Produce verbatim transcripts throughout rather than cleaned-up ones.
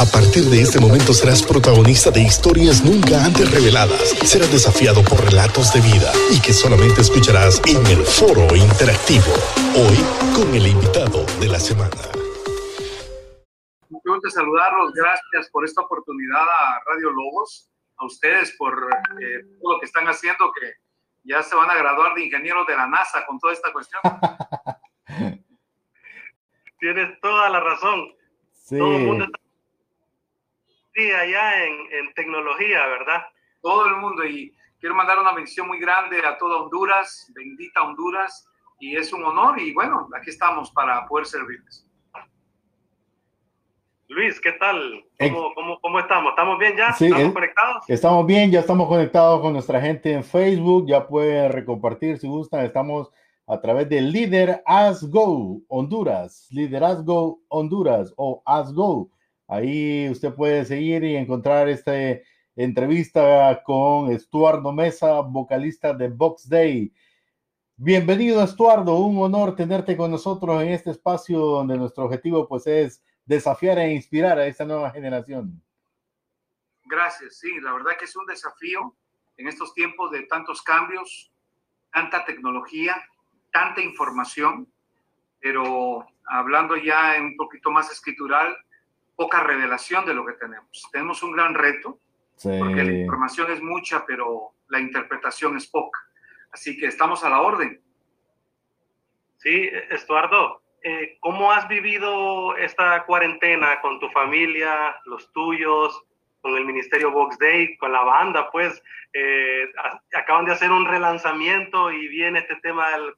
A partir de este momento serás protagonista de historias nunca antes reveladas. Serás desafiado por relatos de vida y que solamente escucharás en el foro interactivo. Hoy con el invitado de la semana. Mucho gusto saludarlos. Gracias por esta oportunidad a Radio Lobos, a ustedes por eh, todo lo que están haciendo, que ya se van a graduar de ingenieros de la NASA con toda esta cuestión. Tienes toda la razón. Sí. Todo el mundo está allá en, en tecnología, ¿verdad? Todo el mundo. Y quiero mandar una bendición muy grande a toda Honduras, bendita Honduras, y es un honor. Y bueno, aquí estamos para poder servirles. Luis, ¿qué tal? ¿Cómo, cómo, cómo estamos? ¿Estamos bien ya? Sí, ¿Estamos es, conectados? Estamos bien, ya estamos conectados con nuestra gente en Facebook. Ya pueden recompartir si gustan. Estamos a través de Líder Hazgo Honduras, Liderazgo Honduras o Hazgo. Ahí usted puede seguir y encontrar esta entrevista con Estuardo Mesa, vocalista de Vox Dei. Bienvenido, Estuardo. Un honor tenerte con nosotros en este espacio donde nuestro objetivo pues es desafiar e inspirar a esta nueva generación. Gracias, sí, la verdad que es un desafío en estos tiempos de tantos cambios, tanta tecnología, tanta información, pero hablando ya en un poquito más escritural, poca revelación de lo que tenemos. Tenemos un gran reto, sí, porque la información es mucha, pero la interpretación es poca. Así que estamos a la orden. Sí, Estuardo. Eh, ¿Cómo has vivido esta cuarentena con tu familia, los tuyos, con el Ministerio Vox Dei, con la banda? Pues eh, acaban de hacer un relanzamiento y viene este tema del,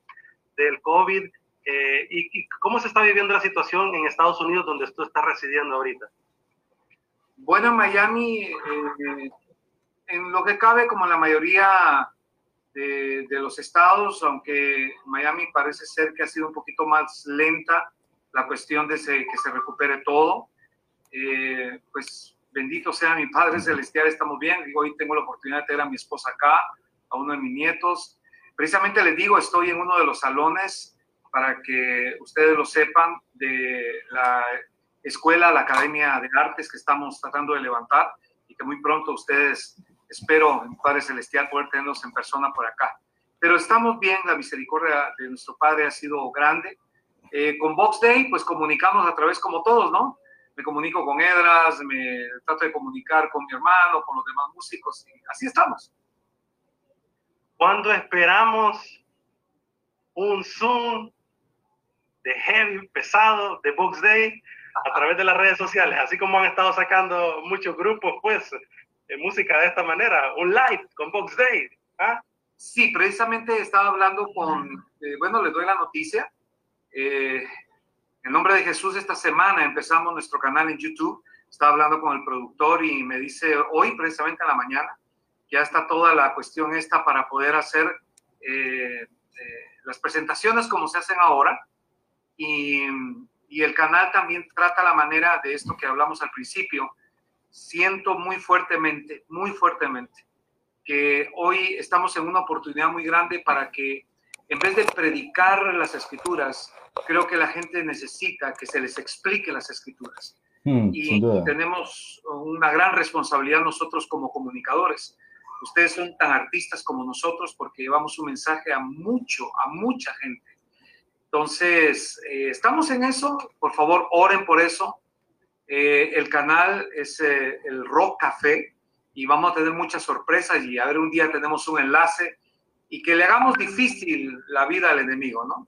del COVID. Eh, y, ¿Y cómo se está viviendo la situación en Estados Unidos, donde tú estás residiendo ahorita? Bueno, en Miami, eh, en lo que cabe, como la mayoría De, de los estados, aunque Miami parece ser que ha sido un poquito más lenta la cuestión de se, que se recupere todo, eh, pues bendito sea mi Padre Celestial, estamos bien. Digo, hoy tengo la oportunidad de tener a mi esposa acá, a uno de mis nietos. Precisamente les digo, estoy en uno de los salones, para que ustedes lo sepan, de la escuela, la Academia de Artes que estamos tratando de levantar y que muy pronto ustedes... Espero, Padre Celestial, poder tenernos en persona por acá. Pero estamos bien, la misericordia de nuestro Padre ha sido grande. Eh, con Vox Dei, pues comunicamos a través como todos, ¿no? Me comunico con Edras, me trato de comunicar con mi hermano, con los demás músicos, y así estamos. ¿Cuándo esperamos un Zoom de heavy, pesado, de Vox Dei, a través de las redes sociales? Así como han estado sacando muchos grupos, pues... de música de esta manera, un live con Vox Dei. ¿Ah? Sí, precisamente estaba hablando con, eh, bueno, les doy la noticia. Eh, en nombre de Jesús, esta semana empezamos nuestro canal en YouTube. Estaba hablando con el productor y me dice hoy, precisamente en la mañana, que ya está toda la cuestión esta para poder hacer eh, eh, las presentaciones como se hacen ahora. Y, y el canal también trata la manera de esto que hablamos al principio. Siento muy fuertemente, muy fuertemente, que hoy estamos en una oportunidad muy grande para que, en vez de predicar las escrituras, creo que la gente necesita que se les explique las escrituras. Mm, y tenemos una gran responsabilidad nosotros como comunicadores. Ustedes son tan artistas como nosotros porque llevamos un mensaje a mucho, a mucha gente. Entonces, eh, estamos en eso. Por favor, oren por eso. Eh, el canal es eh, el Rock Café y vamos a tener muchas sorpresas y a ver, un día tenemos un enlace y que le hagamos difícil la vida al enemigo, ¿no?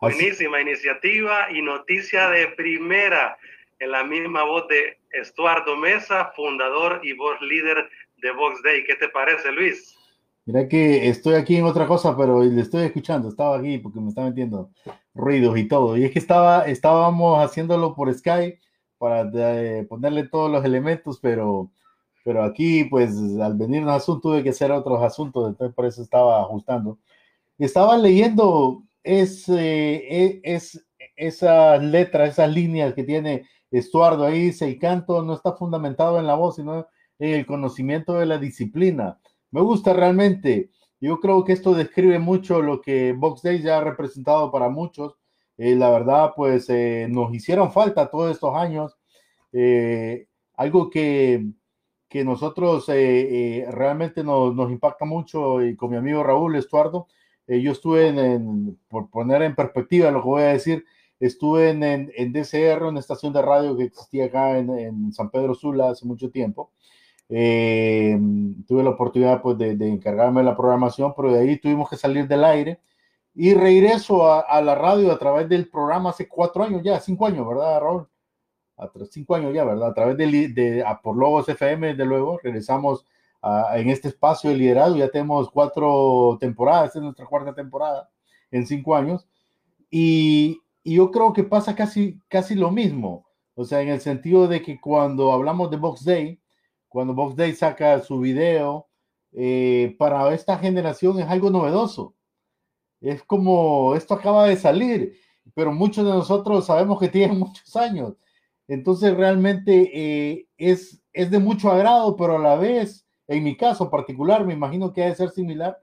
Buenísima iniciativa y noticia de primera en la misma voz de Estuardo Mesa, fundador y voz líder de Vox Dei. ¿Qué te parece, Luis? Mira que estoy aquí en otra cosa, pero le estoy escuchando, estaba aquí porque me está metiendo ruidos y todo, y es que estaba, estábamos haciéndolo por Skype para de, ponerle todos los elementos, pero, pero aquí pues al venirnos asuntos tuve que hacer otros asuntos, entonces por eso estaba ajustando. Estaba leyendo ese, es, esas letras, esas líneas que tiene Estuardo ahí, dice: el canto no está fundamentado en la voz, sino en el conocimiento de la disciplina. Me gusta realmente. Yo creo que esto describe mucho lo que Vox Dei ya ha representado para muchos. Eh, la verdad, pues eh, nos hicieron falta todos estos años. Eh, algo que, que nosotros eh, eh, realmente nos, nos impacta mucho, y con mi amigo Raúl Estuardo, eh, yo estuve, en, en, por poner en perspectiva lo que voy a decir, estuve en, en, en D C R, una estación de radio que existía acá en, en San Pedro Sula hace mucho tiempo. Eh, tuve la oportunidad pues, de, de encargarme de la programación, pero de ahí tuvimos que salir del aire y regreso a, a la radio a través del programa hace cuatro años ya, cinco años, ¿verdad, Raúl? A tres, cinco años ya, ¿verdad? A través de, de a por Lobos F M, desde luego, regresamos a, en este espacio de liderazgo. Ya tenemos cuatro temporadas, esta es nuestra cuarta temporada en cinco años, y, y yo creo que pasa casi, casi lo mismo, o sea, en el sentido de que cuando hablamos de Vox Dei, cuando Vox Dei saca su video, eh, para esta generación es algo novedoso, es como, esto acaba de salir, pero muchos de nosotros sabemos que tienen muchos años. Entonces realmente eh, es, es de mucho agrado, pero a la vez, en mi caso particular, me imagino que ha de ser similar,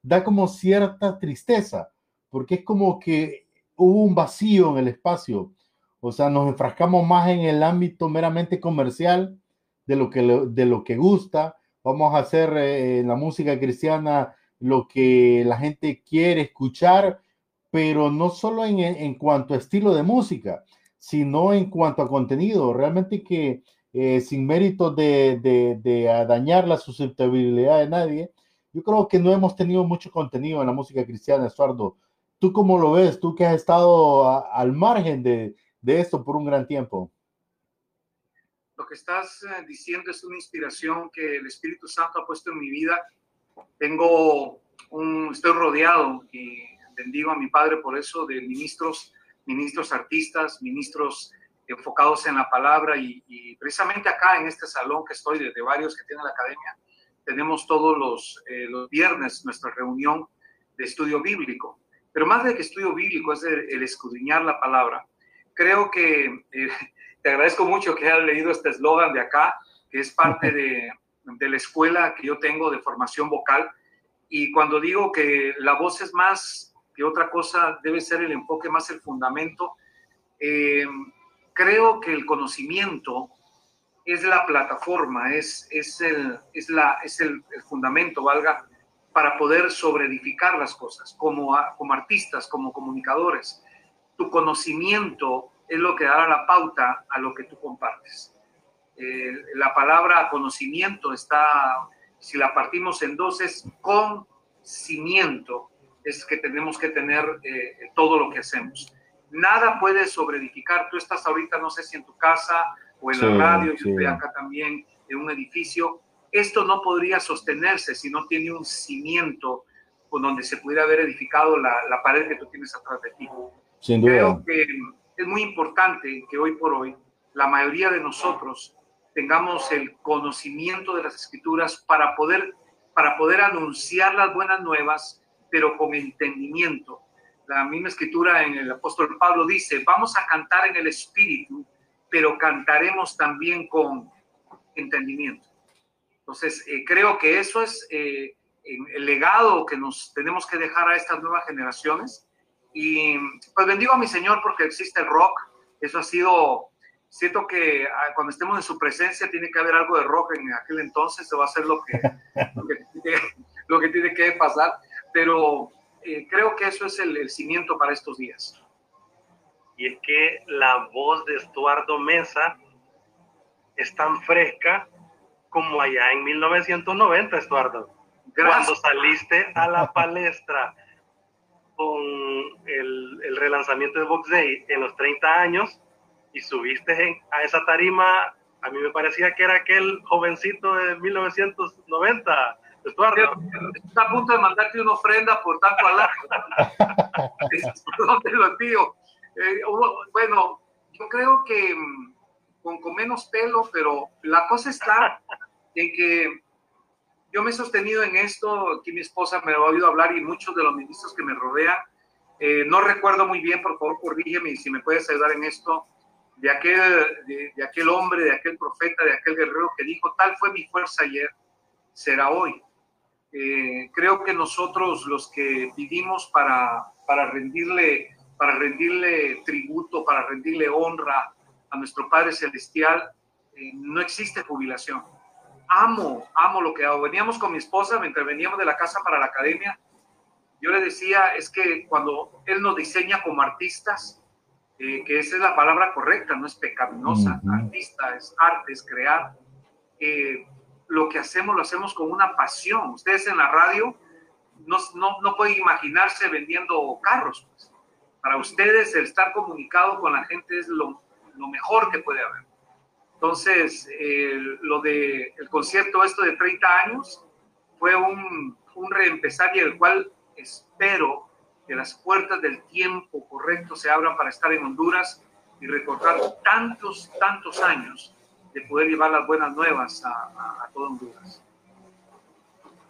da como cierta tristeza, porque es como que hubo un vacío en el espacio, o sea, nos enfrascamos más en el ámbito meramente comercial de lo que, de lo que gusta, vamos a hacer eh, en la música cristiana lo que la gente quiere escuchar, pero no solo en, en cuanto a estilo de música, sino en cuanto a contenido, realmente que eh, sin mérito de, de, de dañar la susceptibilidad de nadie, yo creo que no hemos tenido mucho contenido en la música cristiana, Estuardo. ¿Tú cómo lo ves? Tú que has estado a, al margen de, de esto por un gran tiempo. Lo que estás diciendo es una inspiración que el Espíritu Santo ha puesto en mi vida. Tengo un, estoy rodeado, y bendigo a mi Padre por eso, de ministros ministros artistas, ministros enfocados en la palabra, y, y precisamente acá en este salón que estoy, desde varios que tiene la academia, tenemos todos los, eh, los viernes nuestra reunión de estudio bíblico, pero más de que estudio bíblico es el, el escudriñar la palabra. Creo que eh, te agradezco mucho que hayas leído este eslogan de acá, que es parte de, de la escuela que yo tengo de formación vocal, y cuando digo que la voz es más que otra cosa, debe ser el enfoque, más el fundamento. Eh, creo que el conocimiento es la plataforma, es, es, el, es, la, es el, el fundamento, valga, para poder sobreedificar las cosas, como, como artistas, como comunicadores. Tu conocimiento es lo que dará la pauta a lo que tú compartes. Eh, la palabra conocimiento está, si la partimos en dos, es con cimiento. Es que tenemos que tener eh, todo lo que hacemos. Nada puede sobreedificar. Tú estás ahorita, no sé si en tu casa o en sí, la radio, sí. Yo estoy acá también en un edificio. Esto no podría sostenerse si no tiene un cimiento con donde se pudiera haber edificado la, la pared que tú tienes atrás de ti. Sin duda. Creo que es muy importante que hoy por hoy la mayoría de nosotros tengamos el conocimiento de las Escrituras para poder, para poder anunciar las buenas nuevas, pero con entendimiento. La misma escritura en el apóstol Pablo dice, vamos a cantar en el espíritu, pero cantaremos también con entendimiento. Entonces, eh, creo que eso es eh, el legado que nos tenemos que dejar a estas nuevas generaciones. Y pues bendigo a mi Señor porque existe el rock. Eso ha sido, siento que cuando estemos en su presencia tiene que haber algo de rock en aquel entonces, se va a hacer lo que, lo que, lo que tiene que pasar. Pero eh, creo que eso es el, el cimiento para estos días. Y es que la voz de Estuardo Mesa es tan fresca como allá en mil novecientos noventa, Estuardo. Gracias. Cuando saliste a la palestra con el, el relanzamiento de Vox Dei en los treinta años y subiste en, a esa tarima, a mí me parecía que era aquel jovencito de mil novecientos noventa. Estuardo, está a punto de mandarte una ofrenda por tanto halago. ¿Dónde lo tío? Eh, bueno, yo creo que con, con menos pelo, pero la cosa está en que yo me he sostenido en esto, aquí mi esposa me lo ha oído hablar y muchos de los ministros que me rodean. Eh, no recuerdo muy bien, por favor, corrígeme si me puedes ayudar en esto, de aquel, de, de aquel hombre, de aquel profeta, de aquel guerrero que dijo, tal fue mi fuerza ayer, será hoy. Eh, creo que nosotros los que vivimos para, para rendirle para rendirle tributo, para rendirle honra a nuestro Padre Celestial, eh, no existe jubilación. Amo, amo lo que hago. Veníamos con mi esposa, mientras veníamos de la casa para la academia, yo le decía, es que cuando Él nos diseña como artistas, eh, que esa es la palabra correcta, no es pecaminosa, uh-huh. Artista es arte, es crear. Eh, lo que hacemos, lo hacemos con una pasión. Ustedes en la radio no, no, no pueden imaginarse vendiendo carros. Pues. Para ustedes el estar comunicado con la gente es lo, lo mejor que puede haber. Entonces, eh, lo de el concierto esto de treinta años fue un, un reempezar y el cual espero que las puertas del tiempo correcto se abran para estar en Honduras y recordar tantos, tantos años de poder llevar las buenas nuevas a, a, a todo Honduras.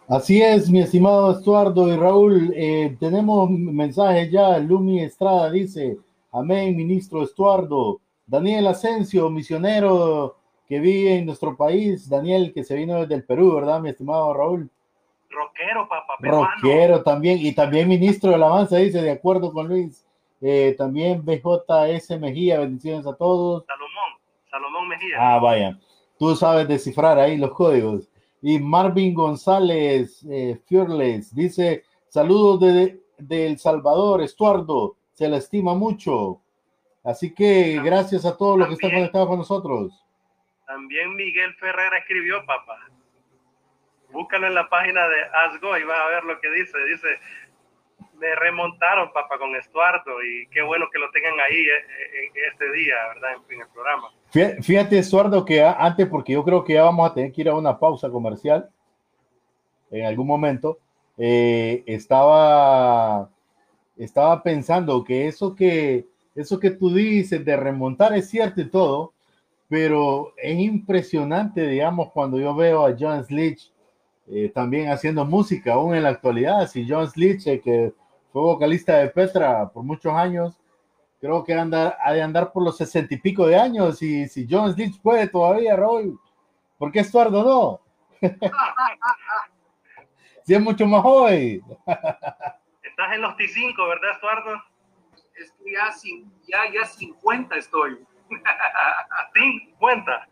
Así es, mi estimado Estuardo y Raúl. Eh, tenemos mensajes ya. Lumi Estrada dice, amén, ministro Estuardo. Daniel Asensio, misionero que vive en nuestro país. Daniel, que se vino desde el Perú, ¿verdad, mi estimado Raúl? Rockero, papá. Rockero también. Y también ministro de alabanza, dice, de acuerdo con Luis. Eh, también B J S Mejía, bendiciones a todos. Salomón. Salomón Mejía. Ah, vaya. Tú sabes descifrar ahí los códigos. Y Marvin González eh, Fearless dice, saludos de, de El Salvador, Estuardo, se la estima mucho. Así que también, gracias a todos los que están conectados con nosotros. También Miguel Ferrera escribió, papá. Búscalo en la página de Hazgo y vas a ver lo que dice. Dice, me remontaron, papá, con Estuardo y qué bueno que lo tengan ahí eh, eh, este día, ¿verdad? En fin, el programa. Fíjate, Estuardo, que antes, porque yo creo que ya vamos a tener que ir a una pausa comercial en algún momento, eh, estaba, estaba pensando que eso, que eso que tú dices de remontar es cierto y todo, pero es impresionante, digamos, cuando yo veo a Jon Schlitt eh, también haciendo música, aún en la actualidad. Si Jon Schlitt, eh, que fue vocalista de Petra por muchos años, creo que anda, ha de andar por los sesenta y pico de años, y si Jon Schlitt puede todavía, Raúl, ¿por qué Estuardo no? Si es mucho más joven. Estás en los T cinco, ¿verdad, Estuardo? Es que ya, sin, ya, ya cincuenta estoy. ¿cincuenta?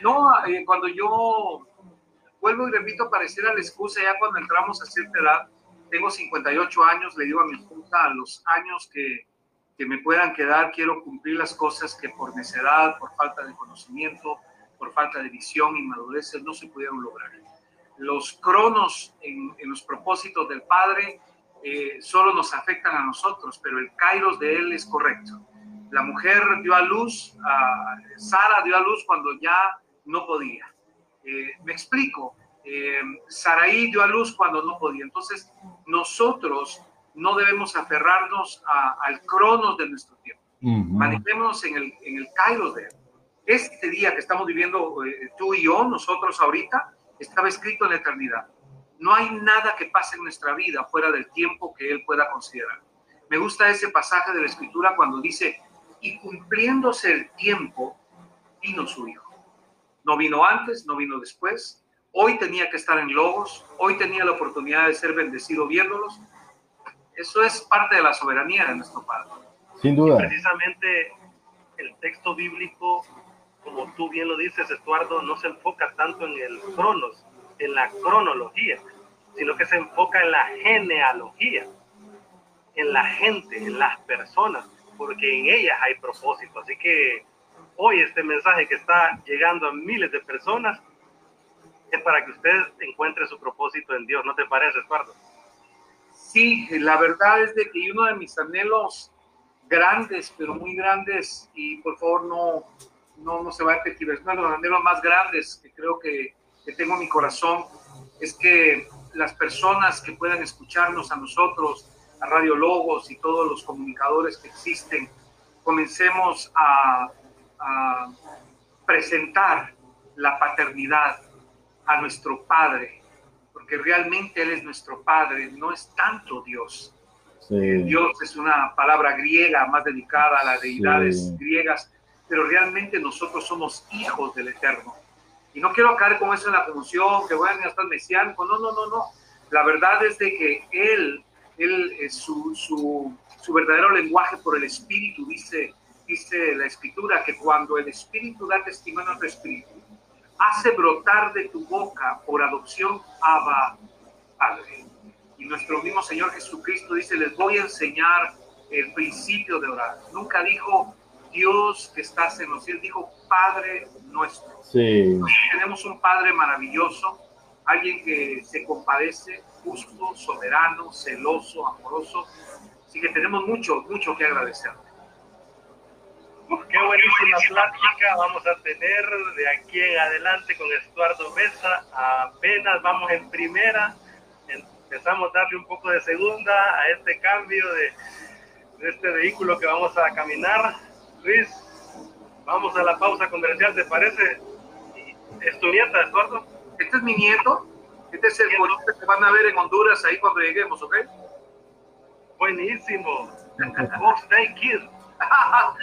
No, eh, cuando yo vuelvo y repito, pareciera la excusa ya cuando entramos a cierta edad, tengo cincuenta y ocho años, le digo a mi esposa, a los años que que me puedan quedar, quiero cumplir las cosas que por necedad, por falta de conocimiento, por falta de visión y madurez no se pudieron lograr. Los cronos en, en los propósitos del Padre eh, solo nos afectan a nosotros, pero el kairos de Él es correcto. La mujer dio a luz, a Sara dio a luz cuando ya no podía. Eh, me explico, eh, Saraí dio a luz cuando no podía. Entonces, nosotros no debemos aferrarnos a, al cronos de nuestro tiempo. Uh-huh. Manejémonos en el, en el kairos de Él. Este día que estamos viviendo eh, tú y yo, nosotros ahorita, estaba escrito en la eternidad. No hay nada que pase en nuestra vida fuera del tiempo que Él pueda considerar. Me gusta ese pasaje de la Escritura cuando dice, y cumpliéndose el tiempo, vino su Hijo. No vino antes, no vino después. Hoy tenía que estar en Lobos, hoy tenía la oportunidad de ser bendecido viéndolos. Eso es parte de la soberanía de nuestro Padre. Sin duda. Y precisamente el texto bíblico, como tú bien lo dices, Estuardo, no se enfoca tanto en el cronos, en la cronología, sino que se enfoca en la genealogía, en la gente, en las personas, porque en ellas hay propósito. Así que hoy este mensaje que está llegando a miles de personas es para que usted encuentre su propósito en Dios. ¿No te parece, Estuardo? Sí, la verdad es de que uno de mis anhelos grandes, pero muy grandes, y por favor no, no, no se vaya a tergiversar, uno de los anhelos más grandes que creo que, que tengo en mi corazón es que las personas que puedan escucharnos a nosotros, a Radio Lobos y todos los comunicadores que existen, comencemos a, a presentar la paternidad a nuestro Padre, porque realmente Él es nuestro Padre, no es tanto Dios. Sí. Dios es una palabra griega más dedicada a las deidades sí. griegas, pero realmente nosotros somos hijos del Eterno. Y no quiero caer con eso en la confusión, que vayan hasta el mesiánico, no, no, no, no. La verdad es de que Él, él su, su, su verdadero lenguaje por el Espíritu, dice, dice la Escritura, que cuando el Espíritu da testimonio a tu Espíritu, hace brotar de tu boca por adopción Abba, Padre. Y nuestro mismo Señor Jesucristo dice, les voy a enseñar el principio de orar. Nunca dijo Dios que estás en los cielos, dijo Padre nuestro. Sí. Tenemos un Padre maravilloso, alguien que se compadece, justo, soberano, celoso, amoroso. Así que tenemos mucho, mucho que agradecerle. Qué buenísima plática vamos a tener de aquí en adelante con Estuardo Mesa. Apenas vamos en primera, empezamos a darle un poco de segunda a este cambio de, de este vehículo que vamos a caminar. Luis, vamos a la pausa comercial, ¿te parece? ¿Es tu nieta, Estuardo? Este es mi nieto. Este es el bonito que van a ver en Honduras ahí cuando lleguemos, ¿ok? Buenísimo. Vox Dei Kids.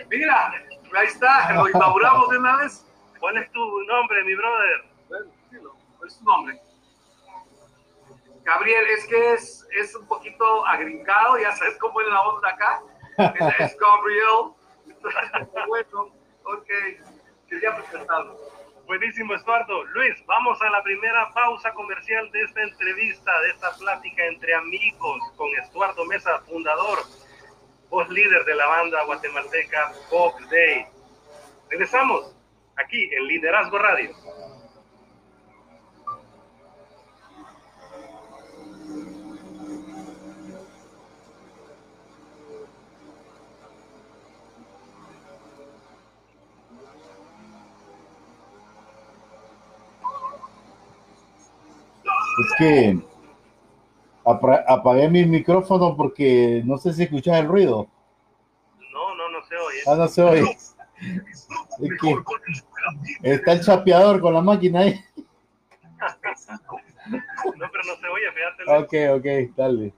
Mira, ahí está, lo inauguramos de una vez. ¿Cuál es tu nombre, mi brother? Bueno, dilo, ¿cuál es tu nombre? Gabriel, es que es, es un poquito agrincado, ya sabes cómo es la onda acá. Es Gabriel. Bueno, ok, quería presentarlo. Buenísimo, Estuardo. Luis, vamos a la primera pausa comercial de esta entrevista, de esta plática entre amigos con Estuardo Mesa, fundador, voz líder de la banda guatemalteca Vox Dei. Regresamos aquí en Liderazgo Radio. Es que apagué mi micrófono porque no sé si escuchas el ruido. No, no, no se oye. Ah, no se oye. Es que está el chapeador con la máquina ahí. No, pero no se oye, fíjate. Ok, ok, dale.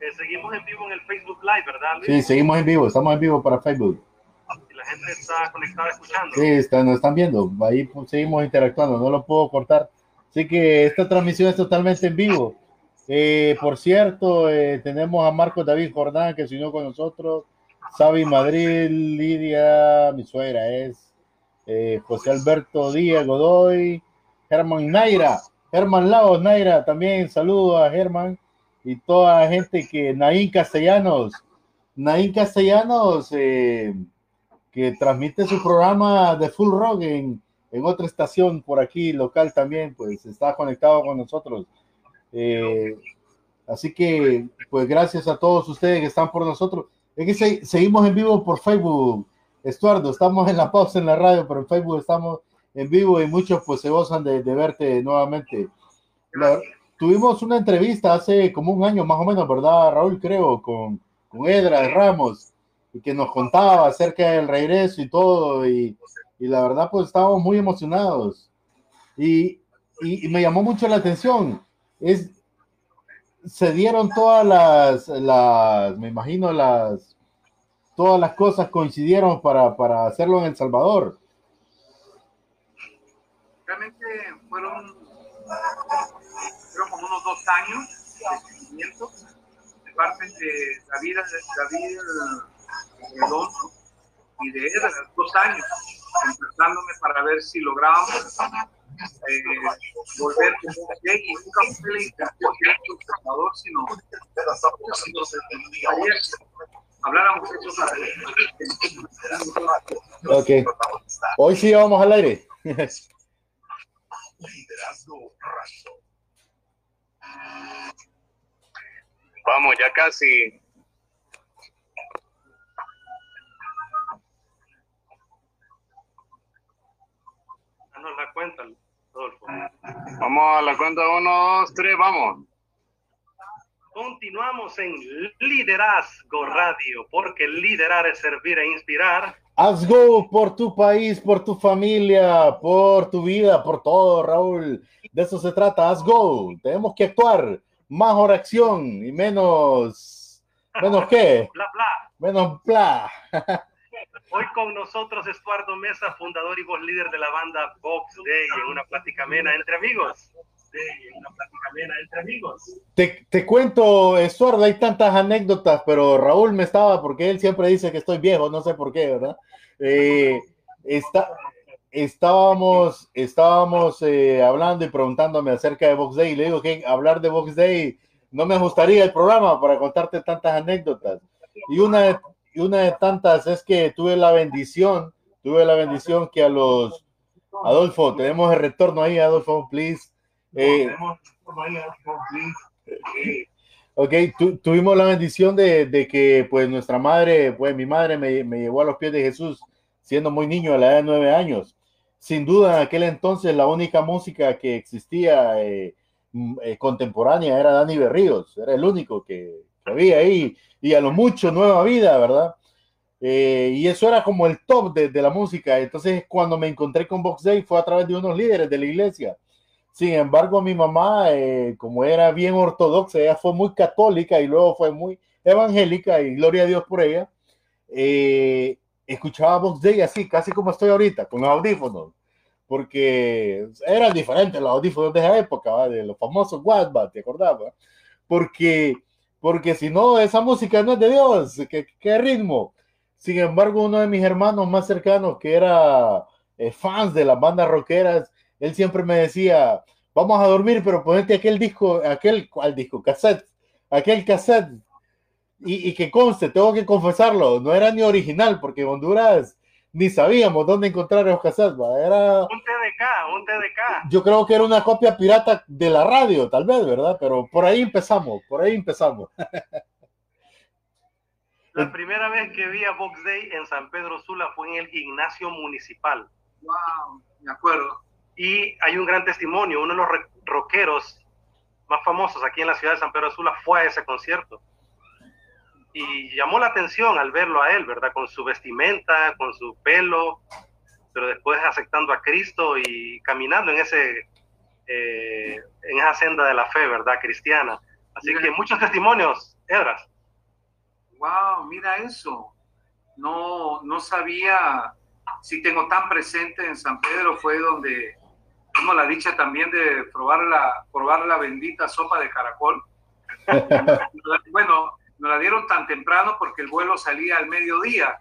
Eh, seguimos en vivo en el Facebook Live, ¿verdad, Luis? Sí, seguimos en vivo, estamos en vivo para Facebook. Y la gente está conectada escuchando. Sí, está, nos están viendo, ahí seguimos interactuando, no lo puedo cortar. Así que esta transmisión es totalmente en vivo. Eh, por cierto, eh, tenemos a Marcos David Jordán, que se unió con nosotros. Sabi Madrid, Lidia, mi suegra es. Eh, José Alberto Díaz Godoy. Germán Naira. Germán Laos Naira, también saludo a Germán. Y toda la gente que... Naín Castellanos. Naín Castellanos, eh, que transmite su programa de Full Rock en... en otra estación por aquí, local también, pues está conectado con nosotros. Eh, así que, pues gracias a todos ustedes que están por nosotros. Es que se, seguimos en vivo por Facebook, Estuardo, estamos en la pausa en la radio, pero en Facebook estamos en vivo y muchos pues se gozan de, de verte nuevamente. La, tuvimos una entrevista hace como un año más o menos, ¿verdad, Raúl? Creo, con, con Edra Ramos, y que nos contaba acerca del regreso y todo, y Y la verdad, pues, estábamos muy emocionados. Y, y, y me llamó mucho la atención. Es, se dieron todas las, las, me imagino, las, todas las cosas coincidieron para, para hacerlo en El Salvador. Realmente fueron, creo, como unos dos años de seguimiento de parte de David, David Alonso y de Edra, dos años. Empezándome para ver si lográbamos eh, volver y nunca fue la intención de El Salvador, sino ayer habláramos de eso. Okay. Hoy sí vamos al aire. Vamos, ya casi. Nos la cuenta, Adolfo. Vamos a la cuenta, uno, dos, tres, vamos. Continuamos en Liderazgo Radio, porque liderar es servir e inspirar. Hazgo por tu país, por tu familia, por tu vida, por todo, Raúl. De eso se trata, hazgo. Tenemos que actuar. Más oración y menos... ¿Menos qué? Bla, bla. Menos bla. Hoy con nosotros Estuardo Mesa, fundador y voz líder de la banda Vox Dei, en una plática amena entre amigos. de una plática amena entre amigos. Te, te cuento, Estuardo, hay tantas anécdotas, pero Raúl me estaba, porque él siempre dice que estoy viejo, no sé por qué, ¿verdad? Eh, está, estábamos estábamos eh, hablando y preguntándome acerca de Vox Dei, y le digo que hablar de Vox Dei no me ajustaría el programa para contarte tantas anécdotas. Y una de, y una de tantas es que tuve la bendición, tuve la bendición que a los... Adolfo, tenemos el retorno ahí, Adolfo, please. Eh, ok, tu, tuvimos la bendición de, de que, pues, nuestra madre, pues, mi madre me, me llevó a los pies de Jesús siendo muy niño, a la edad de nueve años. Sin duda, en aquel entonces, la única música que existía eh, eh, contemporánea era Dani Berríos, era el único que, que había ahí, y a lo mucho Nueva Vida, ¿verdad? Eh, y eso era como el top de, de la música. Entonces, cuando me encontré con Vox Dei fue a través de unos líderes de la iglesia. Sin embargo, mi mamá, eh, como era bien ortodoxa, ella fue muy católica y luego fue muy evangélica, y gloria a Dios por ella, eh, escuchaba Vox Dei así, casi como estoy ahorita, con los audífonos, porque eran diferentes los audífonos de esa época, ¿va? De los famosos Walkman, ¿te acordás? ¿Va? Porque, porque si no, esa música no es de Dios, ¿qué, qué ritmo? Sin embargo, uno de mis hermanos más cercanos, que era eh, fans de las bandas rockeras, él siempre me decía, vamos a dormir, pero ponete aquel disco, aquel, ¿cuál disco? Cassette, aquel cassette. Y, y que conste, tengo que confesarlo, no era ni original, porque en Honduras ni sabíamos dónde encontrar los cassettes, ¿va? Era... Un T D K, un T D K. Yo creo que era una copia pirata de la radio, tal vez, ¿verdad? Pero por ahí empezamos, por ahí empezamos. La primera vez que vi a Vox Dei en San Pedro Sula fue en el gimnasio municipal. Wow, me acuerdo. Y hay un gran testimonio, uno de los rockeros más famosos aquí en la ciudad de San Pedro Sula fue a ese concierto. Y llamó la atención al verlo a él, ¿verdad? Con su vestimenta, con su pelo, pero después aceptando a Cristo y caminando en, ese, eh, en esa senda de la fe, ¿verdad? Cristiana. Así que muchos testimonios, Edras. Wow, mira eso. No, no sabía. Sí tengo tan presente en San Pedro, fue donde tuvimos la dicha también de probar la, probar la bendita sopa de caracol. Bueno, nos la dieron tan temprano porque el vuelo salía al mediodía.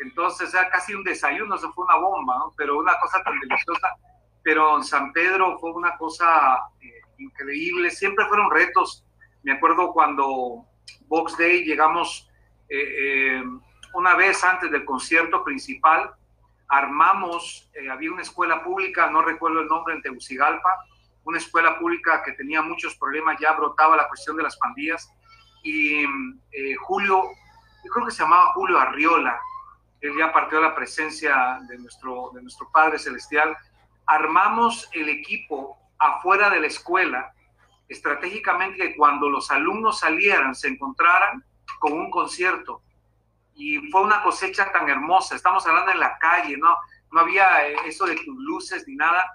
Entonces era casi un desayuno, eso fue una bomba, ¿no? Pero una cosa tan deliciosa. Pero en San Pedro fue una cosa eh, increíble. Siempre fueron retos. Me acuerdo cuando Vox Dei llegamos... Eh, eh, una vez antes del concierto principal, armamos, eh, había una escuela pública, no recuerdo el nombre, en Tegucigalpa, una escuela pública que tenía muchos problemas, ya brotaba la cuestión de las pandillas, y eh, Julio, yo creo que se llamaba Julio Arriola, él ya partió de la presencia de nuestro, de nuestro Padre Celestial, armamos el equipo afuera de la escuela, estratégicamente que cuando los alumnos salieran, se encontraran con un concierto, y fue una cosecha tan hermosa. Estamos hablando en la calle, no, no había eso de tus luces ni nada.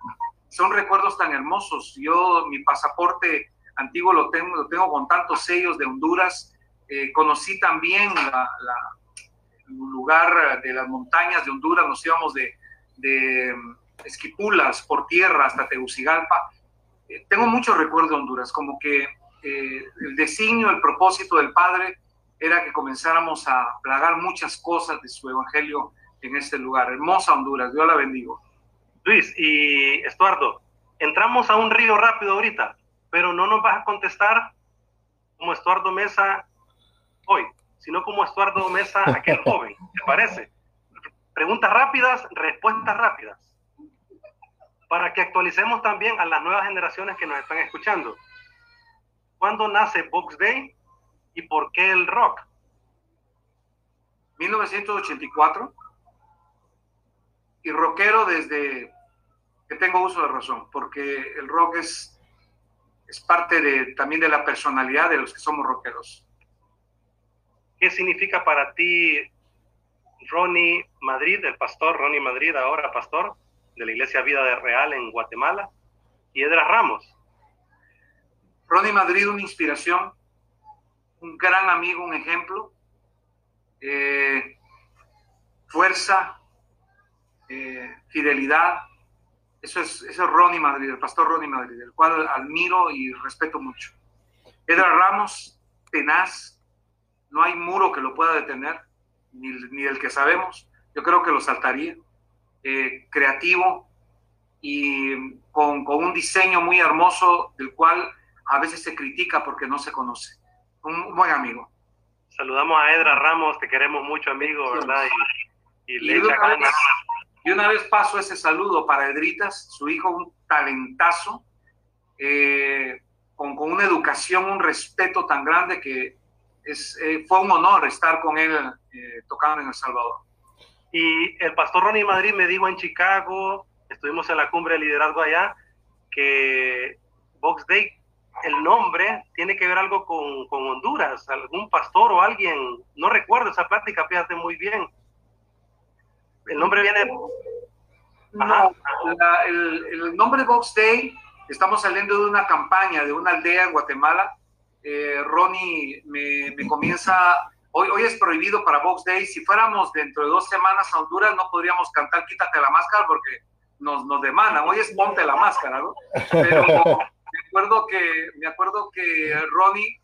Son recuerdos tan hermosos. Yo mi pasaporte antiguo lo tengo, lo tengo con tantos sellos de Honduras. Eh, conocí también la, la, el lugar de las montañas de Honduras. Nos íbamos de, de Esquipulas por tierra hasta Tegucigalpa. Eh, tengo muchos recuerdos de Honduras, como que eh, el designio, el propósito del Padre era que comenzáramos a plagar muchas cosas de su evangelio en este lugar. Hermosa Honduras, Dios la bendigo. Luis y Estuardo, entramos a un río rápido ahorita, pero no nos vas a contestar como Estuardo Mesa hoy, sino como Estuardo Mesa aquel joven, ¿te parece? Preguntas rápidas, respuestas rápidas, para que actualicemos también a las nuevas generaciones que nos están escuchando. ¿Cuándo nace Vox Dei? ¿Y por qué el rock? mil novecientos ochenta y cuatro. Y rockero desde que tengo uso de razón, porque el rock es, es parte de, también de la personalidad de los que somos rockeros. ¿Qué significa para ti Ronnie Madrid, el pastor Ronnie Madrid, ahora pastor de la Iglesia Vida de Real en Guatemala, y Edra Ramos? Ronnie Madrid, una inspiración, un gran amigo, un ejemplo, eh, fuerza, eh, fidelidad, Eso es, eso es Ronnie Madrid, el pastor Ronnie Madrid, el cual admiro y respeto mucho. Edra Ramos, tenaz, no hay muro que lo pueda detener, ni, ni el que sabemos, yo creo que lo saltaría. Eh, creativo y con, con un diseño muy hermoso, del cual a veces se critica porque no se conoce. Un, un buen amigo. Saludamos a Edra Ramos, te queremos mucho, amigo, ¿verdad? Y, y, le y, una vez, y una vez paso ese saludo para Edritas, su hijo, un talentazo, eh, con, con una educación, un respeto tan grande que es, eh, fue un honor estar con él eh, tocando en El Salvador. Y el pastor Ronnie Madrid me dijo en Chicago, estuvimos en la cumbre de liderazgo allá, que Vox Dei, el nombre tiene que ver algo con, con Honduras, algún pastor o alguien, no recuerdo esa plática, fíjate muy bien. El nombre viene... Ajá. No, la, el, el nombre Vox Dei, estamos saliendo de una campaña, de una aldea en Guatemala. Eh, Ronnie me, me comienza... Hoy, hoy es prohibido para Vox Dei. Si fuéramos dentro de dos semanas a Honduras, no podríamos cantar Quítate la Máscara porque nos, nos demandan. Hoy es Ponte la Máscara, ¿no? Pero... Me acuerdo que, me acuerdo que Ronnie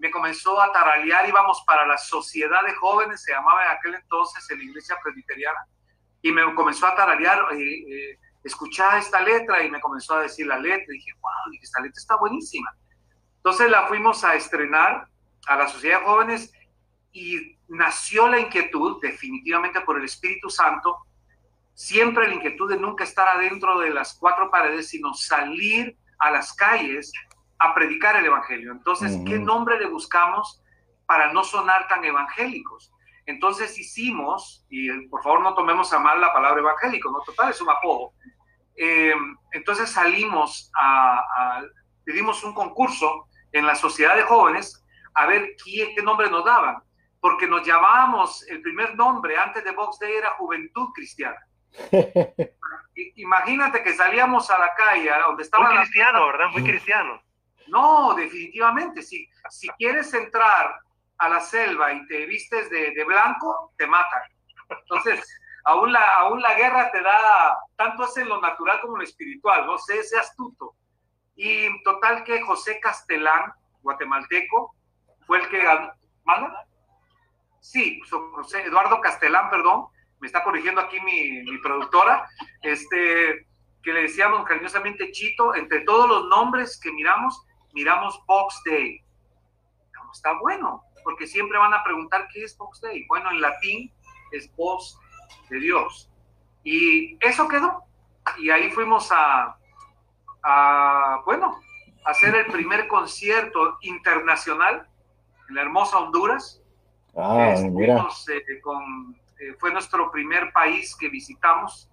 me comenzó a taralear, íbamos para la Sociedad de Jóvenes, se llamaba en aquel entonces, en la Iglesia Presbiteriana, y me comenzó a taralear, eh, eh, escuchaba esta letra, y me comenzó a decir la letra, y dije, wow, esta letra está buenísima. Entonces la fuimos a estrenar a la Sociedad de Jóvenes, y nació la inquietud, definitivamente por el Espíritu Santo, siempre la inquietud de nunca estar adentro de las cuatro paredes, sino salir a las calles a predicar el evangelio. Entonces, uh-huh. ¿qué nombre le buscamos para no sonar tan evangélicos? Entonces hicimos, y por favor no tomemos a mal la palabra evangélico, no, total, es un apodo. Eh, entonces salimos a, a, pedimos un concurso en la Sociedad de Jóvenes a ver qué, qué nombre nos daban, porque nos llamábamos, el primer nombre antes de Vox Dei era Juventud Cristiana. Imagínate que salíamos a la calle donde estaba muy cristiano, la... ¿verdad? Muy cristiano. No, definitivamente si, si quieres entrar a la selva y te vistes de, de blanco, te matan. Entonces, aún la, aún la guerra te da, tanto es en lo natural como en lo espiritual, no sé, sé astuto. Y total que José Castelán, guatemalteco, fue el que ganó. ¿Manda? Sí, José, Eduardo Castelán, perdón, me está corrigiendo aquí mi, mi productora, este, que le decíamos cariñosamente Chito. Entre todos los nombres que miramos, miramos Vox Dei. No, está bueno, porque siempre van a preguntar qué es Vox Dei. Bueno, en latín es voz de Dios. Y eso quedó. Y ahí fuimos a, a bueno, a hacer el primer concierto internacional en la hermosa Honduras. Ah, este, mira. Eh, con... Eh, fue nuestro primer país que visitamos.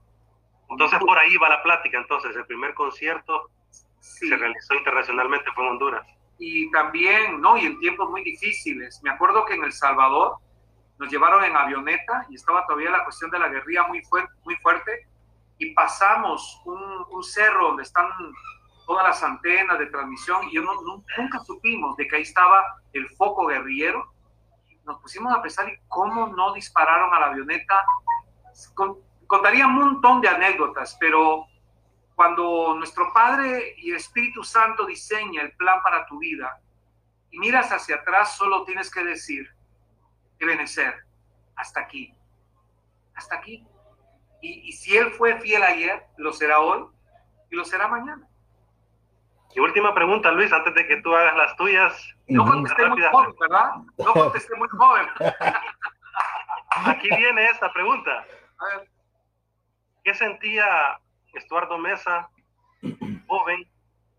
Entonces por ahí va la plática, entonces el primer concierto sí. se realizó internacionalmente fue en Honduras. Y también, no, y en tiempos muy difíciles. Me acuerdo que en El Salvador nos llevaron en avioneta y estaba todavía la cuestión de la guerrilla muy, fuert muy fuerte, y pasamos un, un cerro donde están todas las antenas de transmisión, y yo no, no, nunca supimos de que ahí estaba el foco guerrillero. Nos pusimos a pensar y cómo no dispararon a la avioneta. Contaría un montón de anécdotas, pero cuando nuestro Padre y el Espíritu Santo diseña el plan para tu vida y miras hacia atrás, solo tienes que decir, Ebenezer, hasta aquí, hasta aquí. Y, y si Él fue fiel ayer, lo será hoy y lo será mañana. Y última pregunta, Luis, antes de que tú hagas las tuyas. No contesté muy joven, ¿verdad? No contesté muy joven. Aquí viene esta pregunta. A ver. ¿Qué sentía Estuardo Mesa, joven,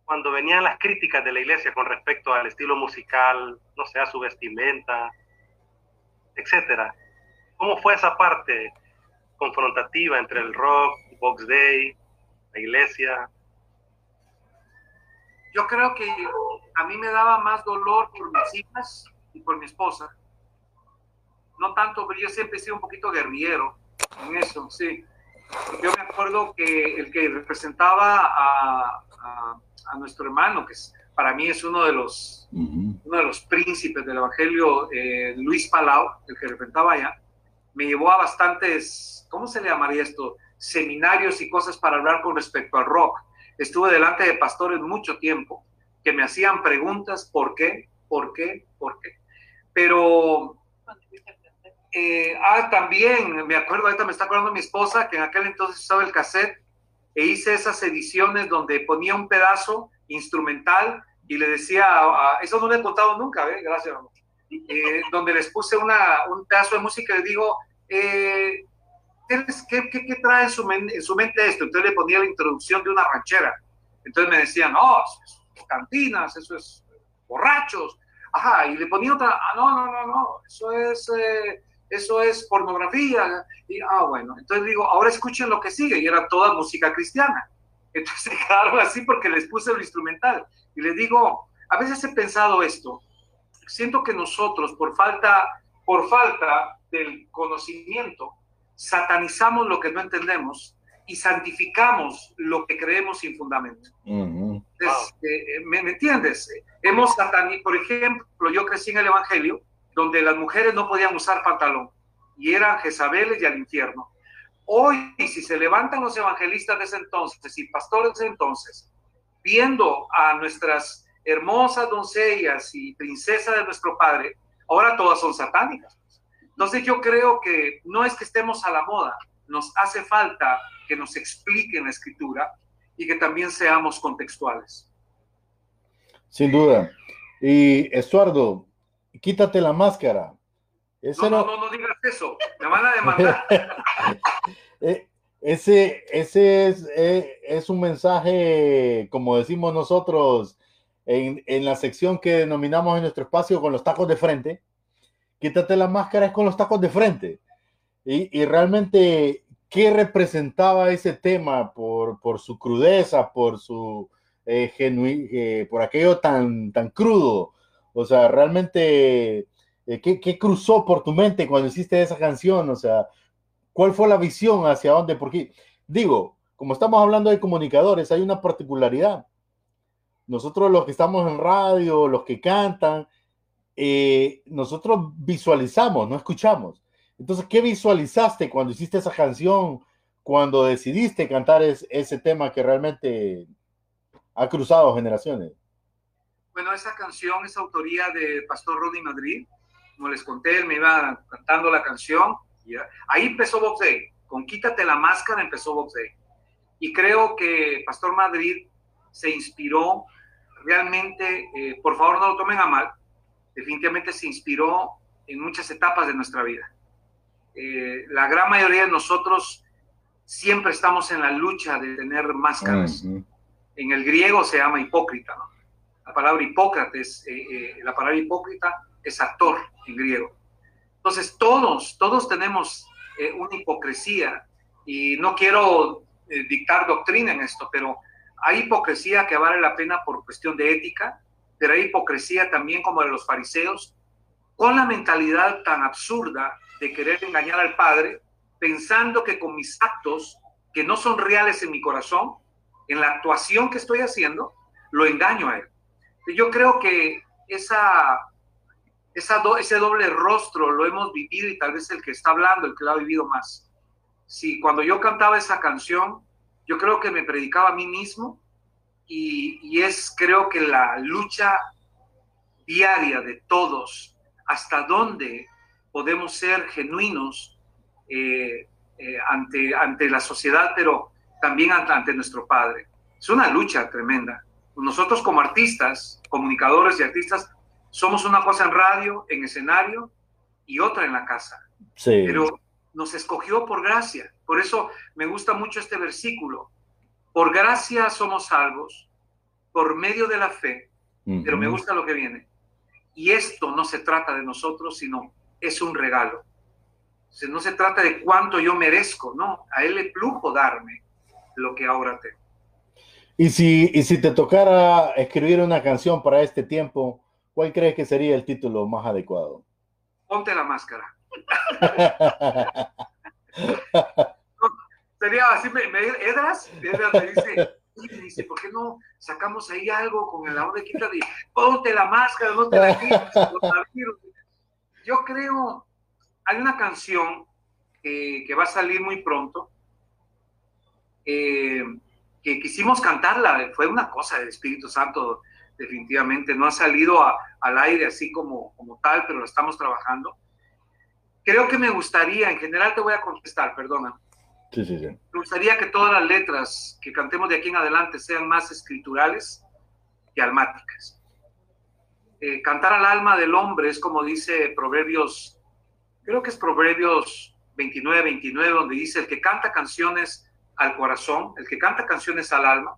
cuando venían las críticas de la iglesia con respecto al estilo musical, no sé, a su vestimenta, etcétera? ¿Cómo fue esa parte confrontativa entre el rock, Vox Dei, la iglesia? Yo creo que a mí me daba más dolor por mis hijas y por mi esposa. No tanto, pero yo siempre he sido un poquito guerrillero en eso, sí. Yo me acuerdo que el que representaba a, a, a nuestro hermano, que es, para mí es uno de los, uh-huh. uno de los príncipes del evangelio, eh, Luis Palau, el que representaba allá, me llevó a bastantes, ¿cómo se le llamaría esto? seminarios y cosas para hablar con respecto al rock. Estuve delante de pastores mucho tiempo que me hacían preguntas, ¿por qué? ¿Por qué? ¿Por qué? Pero eh, ah, también, me acuerdo, ahorita me está acordando mi esposa, que en aquel entonces usaba el cassette, e hice esas ediciones donde ponía un pedazo instrumental y le decía, a, a, eso no lo he contado nunca, ¿eh? Gracias, hermano. Eh, donde les puse una, un pedazo de música y les digo, eh, ¿qué, qué, qué trae en su, men, en su mente esto? Entonces le ponía la introducción de una ranchera. Entonces me decían, no, eso es cantinas, eso es borrachos. Ajá, y le ponía otra, ah, no, no, no, no, eso es, eh, eso es pornografía. Y, ah, bueno, entonces digo, ahora escuchen lo que sigue. Y era toda música cristiana. Entonces se quedaron así porque les puse lo instrumental. Y les digo, a veces he pensado esto. Siento que nosotros, por falta, por falta del conocimiento, satanizamos lo que no entendemos y santificamos lo que creemos sin fundamento. Uh-huh. Entonces, wow. eh, ¿me, ¿me entiendes? Hemos satanizado, por ejemplo, yo crecí en el Evangelio, donde las mujeres no podían usar pantalón, y eran Jezabeles y al infierno. Hoy, si se levantan los evangelistas de ese entonces, y pastores de ese entonces, viendo a nuestras hermosas doncellas y princesas de nuestro padre, ahora todas son satánicas. Entonces yo creo que no es que estemos a la moda, nos hace falta que nos expliquen la escritura y que también seamos contextuales. Sin duda. Y Estuardo, quítate la máscara. Ese no, no, no, no digas eso, me van a demandar. ese ese es, eh, es un mensaje, como decimos nosotros, En, en la sección que denominamos en nuestro espacio con los tacos de frente. Quítate las máscaras con los tacos de frente. Y, y realmente, ¿qué representaba ese tema por, por su crudeza, por su eh, genuí, eh, por aquello tan, tan crudo? O sea, realmente, eh, ¿qué, qué cruzó por tu mente cuando hiciste esa canción? O sea, ¿cuál fue la visión? ¿Hacia dónde? Porque, digo, como estamos hablando de comunicadores, hay una particularidad. Nosotros los que estamos en radio, los que cantan, eh, nosotros visualizamos, no escuchamos. Entonces, ¿qué visualizaste cuando hiciste esa canción, cuando decidiste cantar es, ese tema que realmente ha cruzado generaciones? Bueno, esa canción es autoría de Pastor Ronnie Madrid. Como les conté, él me iba cantando la canción. Y ahí empezó Vox Dei. Con Quítate la Máscara empezó Vox Dei. Y creo que Pastor Madrid se inspiró realmente, eh, por favor no lo tomen a mal, definitivamente se inspiró en muchas etapas de nuestra vida. Eh, la gran mayoría de nosotros siempre estamos en la lucha de tener máscaras. Uh-huh. En el griego se llama hipócrita, ¿no? La palabra Hipócrates, eh, eh, la palabra hipócrita es actor en griego. Entonces todos, todos tenemos eh, una hipocresía, y no quiero eh, dictar doctrina en esto, pero hay hipocresía que vale la pena por cuestión de ética, pero hay hipocresía también como de los fariseos, con la mentalidad tan absurda de querer engañar al Padre, pensando que con mis actos, que no son reales en mi corazón, en la actuación que estoy haciendo, lo engaño a Él. Yo creo que esa, esa do, ese doble rostro lo hemos vivido, y tal vez el que está hablando, el que lo ha vivido más. Sí, cuando yo cantaba esa canción, yo creo que me predicaba a mí mismo, y, y es creo que la lucha diaria de todos, hasta dónde podemos ser genuinos eh, eh, ante, ante la sociedad, pero también ante, ante nuestro Padre. Es una lucha tremenda. Nosotros como artistas, comunicadores y artistas, somos una cosa en radio, en escenario, y otra en la casa. Sí. Pero nos escogió por gracia. Por eso me gusta mucho este versículo. Por gracia somos salvos, por medio de la fe. Uh-huh. Pero me gusta lo que viene. Y esto no se trata de nosotros, sino es un regalo. O sea, no se trata de cuánto yo merezco, no. A Él le plugo darme lo que ahora tengo. Y si, y si te tocara escribir una canción para este tiempo, ¿cuál crees que sería el título más adecuado? Ponte la máscara. No, sería así, me, me, Edras, Edras me dice, me dice, ¿por qué no sacamos ahí algo con el audio de quita de ponte la máscara, no te la quites? Yo creo, hay una canción que, que va a salir muy pronto, eh, que quisimos cantarla, fue una cosa del Espíritu Santo, definitivamente. No ha salido a, al aire así como, como tal, pero lo estamos trabajando. Creo que me gustaría, en general te voy a contestar, perdona. Sí, sí, sí. Me gustaría que todas las letras que cantemos de aquí en adelante sean más escriturales que almáticas. Eh, cantar al alma del hombre es como dice Proverbios, creo que es Proverbios veintinueve, veintinueve, donde dice: el que canta canciones al corazón, el que canta canciones al alma,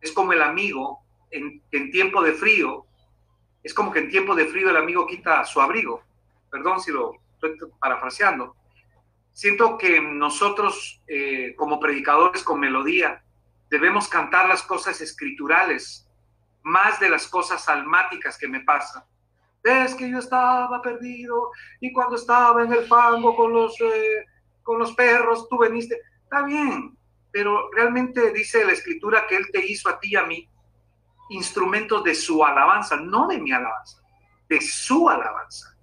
es como el amigo en, en tiempo de frío, es como que en tiempo de frío el amigo quita su abrigo. Perdón si lo estoy parafraseando. Siento que nosotros, eh, como predicadores con melodía, debemos cantar las cosas escriturales, más de las cosas almáticas que me pasan. Es que yo estaba perdido, y cuando estaba en el fango con los, eh, con los perros, tú veniste. Está bien, pero realmente dice la Escritura que Él te hizo a ti y a mí instrumentos de su alabanza, no de mi alabanza, de su alabanza.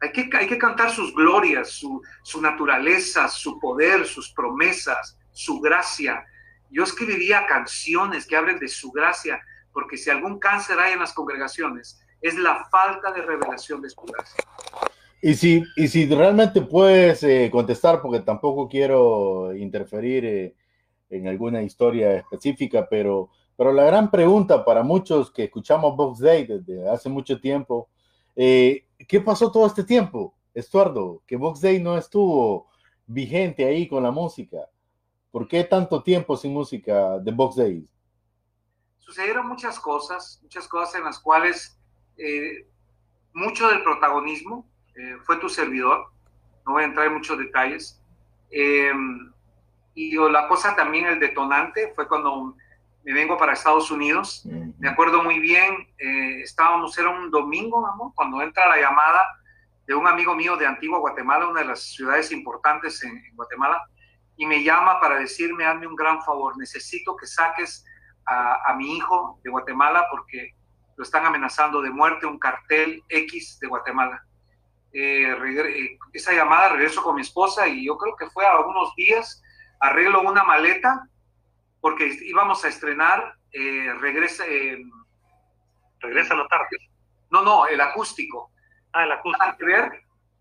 Hay que, hay que cantar sus glorias, su, su naturaleza, su poder, sus promesas, su gracia. Yo escribiría canciones que hablen de su gracia, porque si algún cáncer hay en las congregaciones, es la falta de revelación de su gracia. Y si, y si realmente puedes eh, contestar, porque tampoco quiero interferir eh, en alguna historia específica, pero, pero la gran pregunta para muchos que escuchamos Vox Dei desde hace mucho tiempo, eh, ¿qué pasó todo este tiempo, Estuardo? Que Vox Dei no estuvo vigente ahí con la música. ¿Por qué tanto tiempo sin música de Vox Dei? Sucedieron muchas cosas, muchas cosas en las cuales eh, mucho del protagonismo eh, fue tu servidor. No voy a entrar en muchos detalles. Eh, y la cosa también, el detonante, fue cuando me vengo para Estados Unidos. Me acuerdo muy bien, eh, estábamos, era un domingo, amor, cuando entra la llamada de un amigo mío de Antigua Guatemala, una de las ciudades importantes en, en Guatemala, y me llama para decirme: hazme un gran favor, necesito que saques a, a mi hijo de Guatemala porque lo están amenazando de muerte, un cartel X de Guatemala. Eh, regre, esa llamada, regreso con mi esposa y yo creo que fue a unos días, arreglo una maleta, porque íbamos a estrenar, eh, regresa, eh, regresa la tarde. No, no, el acústico. Ah, el acústico. Nada que ver,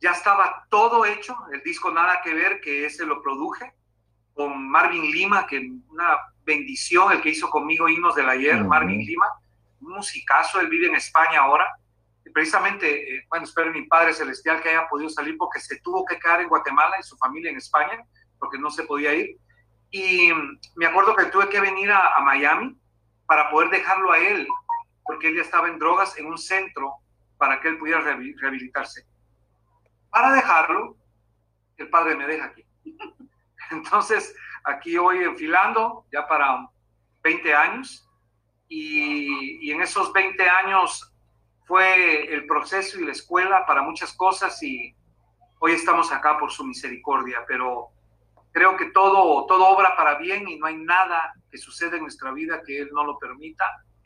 ya estaba todo hecho, el disco Nada que Ver, que ese lo produje, con Marvin Lima, que una bendición, el que hizo conmigo Himnos del Ayer, uh-huh. Marvin Lima, un musicazo, él vive en España ahora, y precisamente, eh, bueno, espero mi Padre Celestial que haya podido salir, porque se tuvo que quedar en Guatemala y su familia en España, porque no se podía ir. Y me acuerdo que tuve que venir a, a Miami para poder dejarlo a él, porque él ya estaba en drogas, en un centro para que él pudiera rehabilitarse. Para dejarlo, el padre me deja aquí. Entonces, aquí voy enfilando ya para veinte años, y, y en esos veinte años fue el proceso y la escuela para muchas cosas, y hoy estamos acá por su misericordia, pero creo que todo, todo obra para bien y no hay nada que suceda en nuestra vida que Él no lo permita.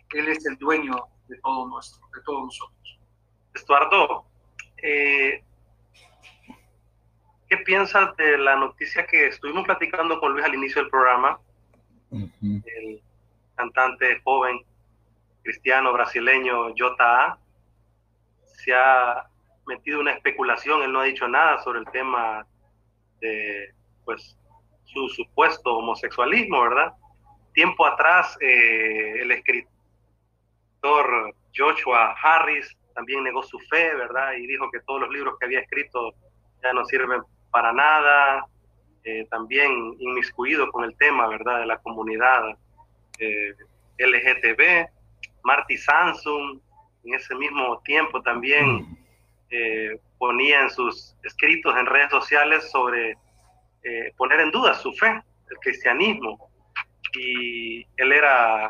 Él es el dueño de todo nuestro, de todos nosotros. Estuardo, eh, ¿qué piensas de la noticia que estuvimos platicando con Luis al inicio del programa? Uh-huh. El cantante joven, cristiano, brasileño, J A se ha metido una especulación, él no ha dicho nada sobre el tema de, pues, su supuesto homosexualismo, ¿verdad? Tiempo atrás, eh, el escritor Joshua Harris también negó su fe, ¿verdad? Y dijo que todos los libros que había escrito ya no sirven para nada. Eh, también inmiscuido con el tema, ¿verdad?, de la comunidad eh, L G T B. Marty Sansom, en ese mismo tiempo, también eh, ponía en sus escritos en redes sociales sobre Eh, poner en duda su fe, el cristianismo, y él era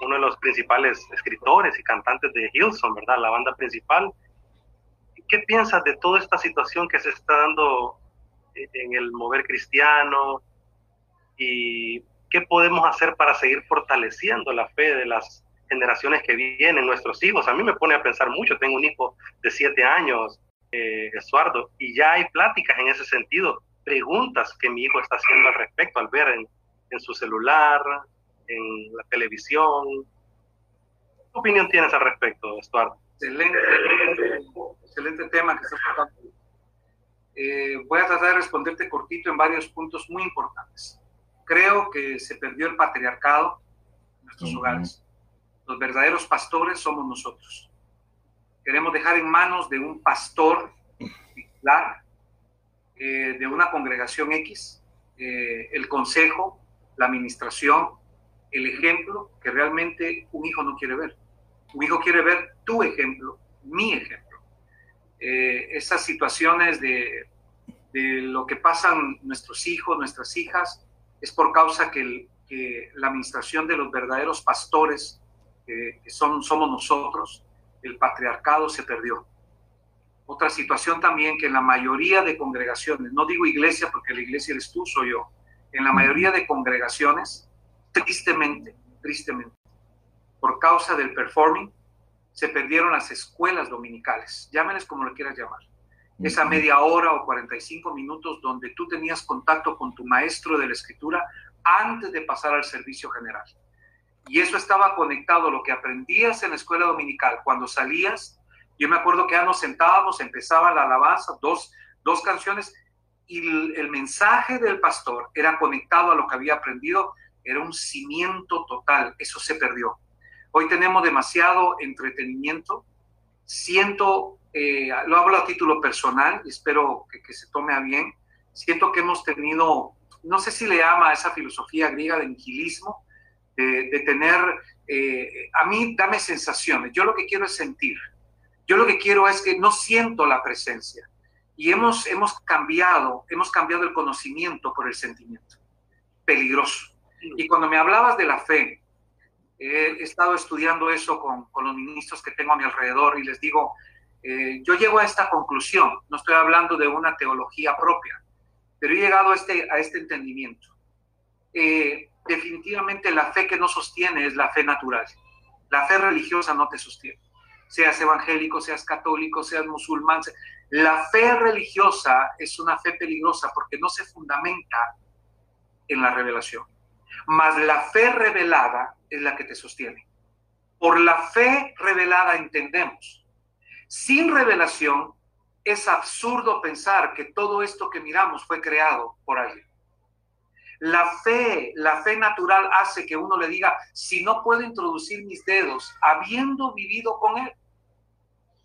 uno de los principales escritores y cantantes de Hillsong, ¿verdad?, la banda principal. ¿Qué piensas de toda esta situación que se está dando en el mover cristiano, y qué podemos hacer para seguir fortaleciendo la fe de las generaciones que vienen, nuestros hijos? A mí me pone a pensar mucho, tengo un hijo de siete años, eh, Estuardo, y ya hay pláticas en ese sentido, preguntas que mi hijo está haciendo al respecto al ver en en su celular, en la televisión. ¿Qué opinión tienes al respecto, Estuardo? Excelente, excelente tema que estás tratando. Eh, voy a tratar de responderte cortito en varios puntos muy importantes. Creo que se perdió el patriarcado en nuestros uh-huh. hogares. Los verdaderos pastores somos nosotros. Queremos dejar en manos de un pastor titular, eh, de una congregación X, eh, el consejo, la administración, el ejemplo que realmente un hijo no quiere ver. Tu hijo quiere ver tu ejemplo, mi ejemplo. Eh, esas situaciones de, de lo que pasan nuestros hijos, nuestras hijas, es por causa que, el, que la administración de los verdaderos pastores, eh, que son, somos nosotros, el patriarcado se perdió. Otra situación también que en la mayoría de congregaciones, no digo iglesia porque la iglesia eres tú, soy yo, en la mayoría de congregaciones, tristemente, tristemente, por causa del performing, se perdieron las escuelas dominicales, llámenles como lo quieras llamar. Esa media hora o cuarenta y cinco minutos donde tú tenías contacto con tu maestro de la escritura antes de pasar al servicio general. Y eso estaba conectado a lo que aprendías en la escuela dominical. Cuando salías, yo me acuerdo que ya nos sentábamos, empezaba la alabanza, dos, dos canciones, y el, el mensaje del pastor era conectado a lo que había aprendido, era un cimiento total, eso se perdió. Hoy tenemos demasiado entretenimiento. Siento, eh, lo hablo a título personal, y espero que, que se tome a bien. Siento que hemos tenido, no sé si le llama a esa filosofía griega de nihilismo, de, de tener, eh, a mí dame sensaciones. Yo lo que quiero es sentir. Yo lo que quiero es que no siento la presencia. Y hemos, hemos cambiado, hemos cambiado el conocimiento por el sentimiento. Peligroso. Y cuando me hablabas de la fe, he estado estudiando eso con, con los ministros que tengo a mi alrededor y les digo, eh, yo llego a esta conclusión, no estoy hablando de una teología propia, pero he llegado a este, a este entendimiento. Eh, definitivamente la fe que no sostiene es la fe natural. La fe religiosa no te sostiene. Seas evangélico, seas católico, seas musulmán. La fe religiosa es una fe peligrosa porque no se fundamenta en la revelación. Mas la fe revelada es la que te sostiene. Por la fe revelada entendemos. Sin revelación es absurdo pensar que todo esto que miramos fue creado por alguien. La fe, la fe natural hace que uno le diga, si no puedo introducir mis dedos habiendo vivido con él.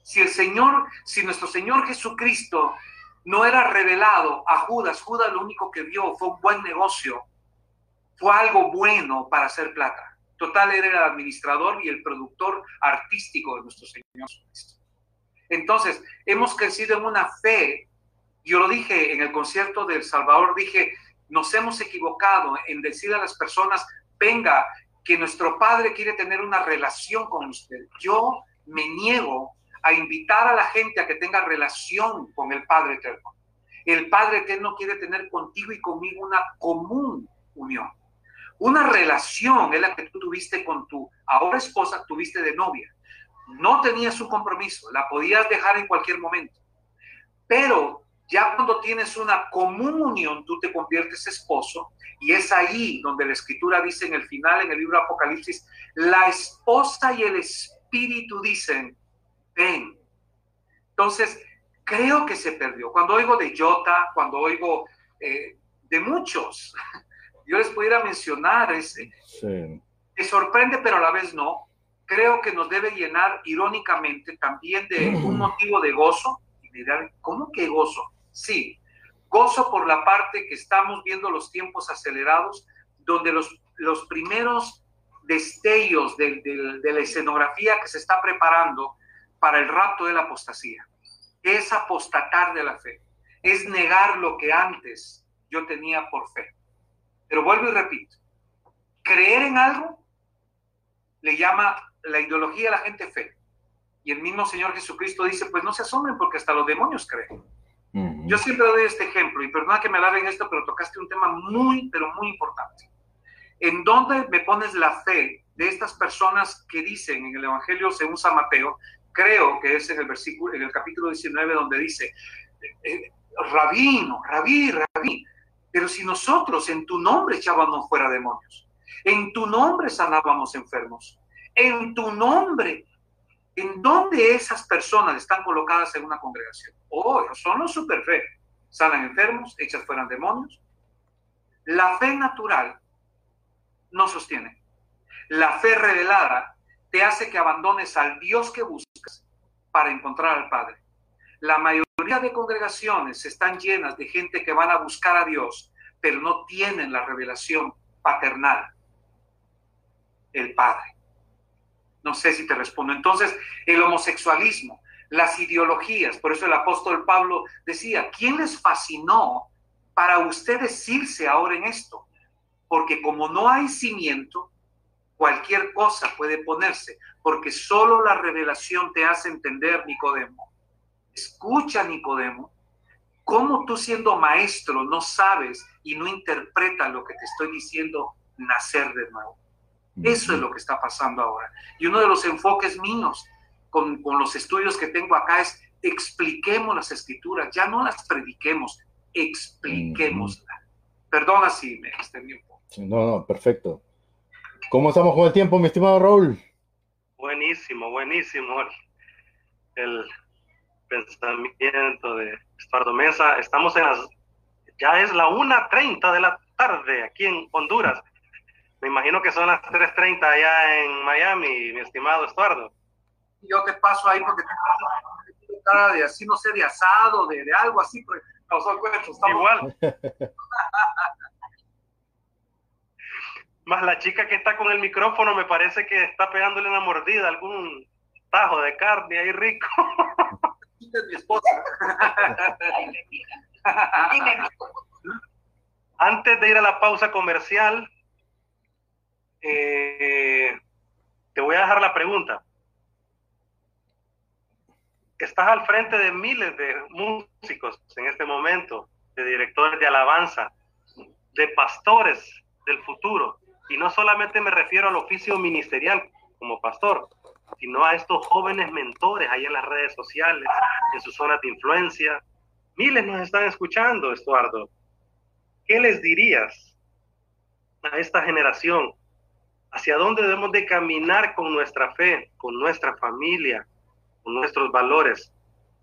Si el Señor, si nuestro Señor Jesucristo no era revelado a Judas, Judas lo único que vio fue un buen negocio, fue algo bueno para hacer plata. Total, era el administrador y el productor artístico de nuestro Señor Jesucristo. Entonces, hemos crecido en una fe. Yo lo dije en el concierto del Salvador, dije, nos hemos equivocado en decir a las personas, venga, que nuestro Padre quiere tener una relación con usted. Yo me niego a invitar a la gente a que tenga relación con el Padre Eterno. El Padre Eterno quiere tener contigo y conmigo una común unión. Una relación es la que tú tuviste con tu ahora esposa, tuviste de novia. No tenías un compromiso, la podías dejar en cualquier momento. Pero ya cuando tienes una común unión, tú te conviertes esposo, y es ahí donde la Escritura dice en el final, en el libro Apocalipsis, la esposa y el espíritu dicen, ven. Entonces, creo que se perdió. Cuando oigo de Jota, cuando oigo eh, de muchos... yo les pudiera mencionar, es, sí. Me sorprende, pero a la vez no. Creo que nos debe llenar irónicamente también de un motivo de gozo. Y dirán, ¿cómo que gozo? Sí, gozo por la parte que estamos viendo los tiempos acelerados, donde los, los primeros destellos de, de, de la escenografía que se está preparando para el rapto de la apostasía. Es apostatar de la fe, es negar lo que antes yo tenía por fe. Pero vuelvo y repito, creer en algo le llama la ideología a la gente fe. Y el mismo Señor Jesucristo dice, pues no se asombren porque hasta los demonios creen. Uh-huh. Yo siempre doy este ejemplo, y perdona que me alarguen esto, pero tocaste un tema muy, pero muy importante. ¿En dónde me pones la fe de estas personas que dicen en el Evangelio según San Mateo? Creo que es en el, versículo, en el capítulo diecinueve donde dice, eh, rabino, rabí, rabí. Pero si nosotros en tu nombre echábamos fuera demonios, en tu nombre sanábamos enfermos, en tu nombre, ¿en dónde esas personas están colocadas en una congregación? Oh, son los superfe. Sanan enfermos, echas fuera demonios. La fe natural no sostiene. La fe revelada te hace que abandones al Dios que buscas para encontrar al Padre. La mayoría de congregaciones están llenas de gente que van a buscar a Dios, pero no tienen la revelación paternal, el Padre. No sé si te respondo. Entonces, el homosexualismo, las ideologías, por eso el apóstol Pablo decía, ¿quién les fascinó para ustedes irse ahora en esto? Porque como no hay cimiento, cualquier cosa puede ponerse, porque solo la revelación te hace entender, Nicodemo. Escucha, Nicodemo, cómo tú siendo maestro no sabes y no interpretas lo que te estoy diciendo, nacer de nuevo. Eso es lo que está pasando ahora. Y uno de los enfoques míos con, con los estudios que tengo acá es expliquemos las escrituras, ya no las prediquemos, expliquémoslas. Uh-huh. Perdona si me extendí un poco. No, no, perfecto. ¿Cómo estamos con el tiempo, mi estimado Raúl? Buenísimo, buenísimo. El pensamiento de Estuardo Mesa. Estamos en las... Ya es la una treinta de la tarde aquí en Honduras. Me imagino que son las tres treinta allá en Miami, mi estimado Estuardo. Yo te paso ahí porque te paso de así, no sé, de asado, de, de algo así, pero no son cuentos. Igual. Más la chica que está con el micrófono me parece que está pegándole una mordida, algún tajo de carne ahí rico. Es mi esposa. Ay, me mira. Ay, me mira. Antes de ir a la pausa comercial... Eh, te voy a dejar la pregunta. Estás al frente de miles de músicos en este momento, de directores de alabanza, de pastores del futuro, y no solamente me refiero al oficio ministerial como pastor, sino a estos jóvenes mentores ahí en las redes sociales, en sus zonas de influencia. Miles nos están escuchando, Estuardo. ¿Qué les dirías a esta generación? ¿Hacia dónde debemos de caminar con nuestra fe, con nuestra familia, con nuestros valores?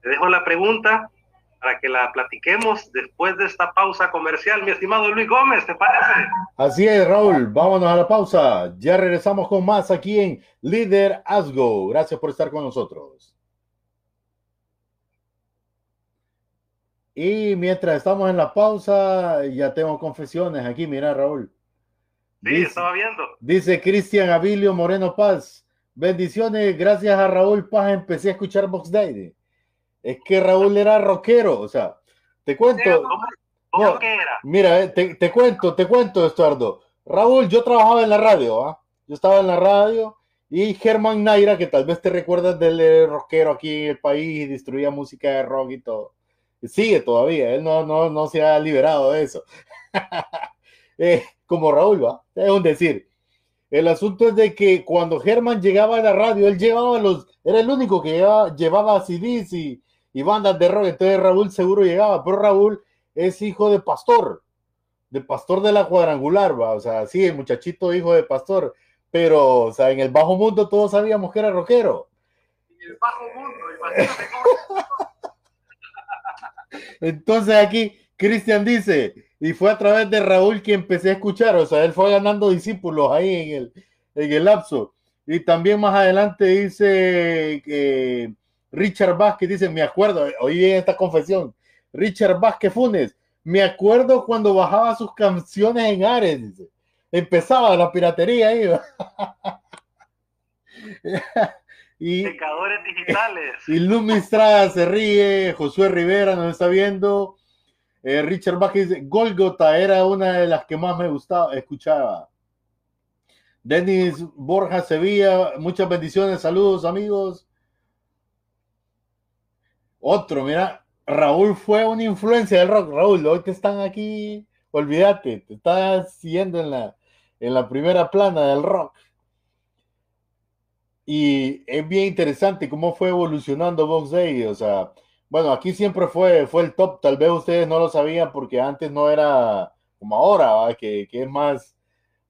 Te dejo la pregunta para que la platiquemos después de esta pausa comercial, mi estimado Luis Gómez, ¿te parece? Así es, Raúl, vámonos a la pausa. Ya regresamos con más aquí en Líder Hazgo. Gracias por estar con nosotros. Y mientras estamos en la pausa, ya tengo confesiones aquí, mira, Raúl. Sí, dice, estaba viendo. Dice Cristian Abilio Moreno Paz. Bendiciones, gracias a Raúl Paz empecé a escuchar Vox Dei. Es que Raúl era rockero, o sea, te cuento. ¿Cómo, cómo no, era? Mira, eh, te, te cuento, te cuento, Estuardo. Raúl, yo trabajaba en la radio, ¿eh? Yo estaba en la radio y Germán Naira, que tal vez te recuerdas del rockero aquí en el país y distribuía música de rock y todo. Sigue todavía, él no, no, no se ha liberado de eso. eh, como Raúl, va, es un decir. El asunto es de que cuando Germán llegaba a la radio, él llevaba los, era el único que llevaba, llevaba C Ds y, y bandas de rock, entonces Raúl seguro llegaba, pero Raúl es hijo de pastor, de pastor de la cuadrangular, va, o sea, sí, el muchachito hijo de pastor, pero, o sea, en el bajo mundo todos sabíamos que era rockero. En el bajo mundo, imagínate cómo. Entonces aquí, Cristian dice... Y fue a través de Raúl que empecé a escuchar, o sea, él fue ganando discípulos ahí en el, en el lapso. Y también más adelante dice eh, Richard Vázquez, dice, me acuerdo, oí esta confesión, Richard Vázquez Funes, me acuerdo cuando bajaba sus canciones en Ares, dice, empezaba la piratería ahí. Y pecadores digitales. Y Lumi Estrada se ríe, Josué Rivera nos está viendo. Eh, Richard Vázquez dice, Golgota era una de las que más me gustaba, escuchaba. Denis Borja Sevilla, muchas bendiciones, saludos amigos. Otro, mira, Raúl fue una influencia del rock. Raúl, hoy te están aquí, olvídate, te estás siguiendo en la, en la primera plana del rock. Y es bien interesante cómo fue evolucionando Vox Dei, o sea... Bueno, aquí siempre fue, fue el top, tal vez ustedes no lo sabían porque antes no era como ahora, que, que es más,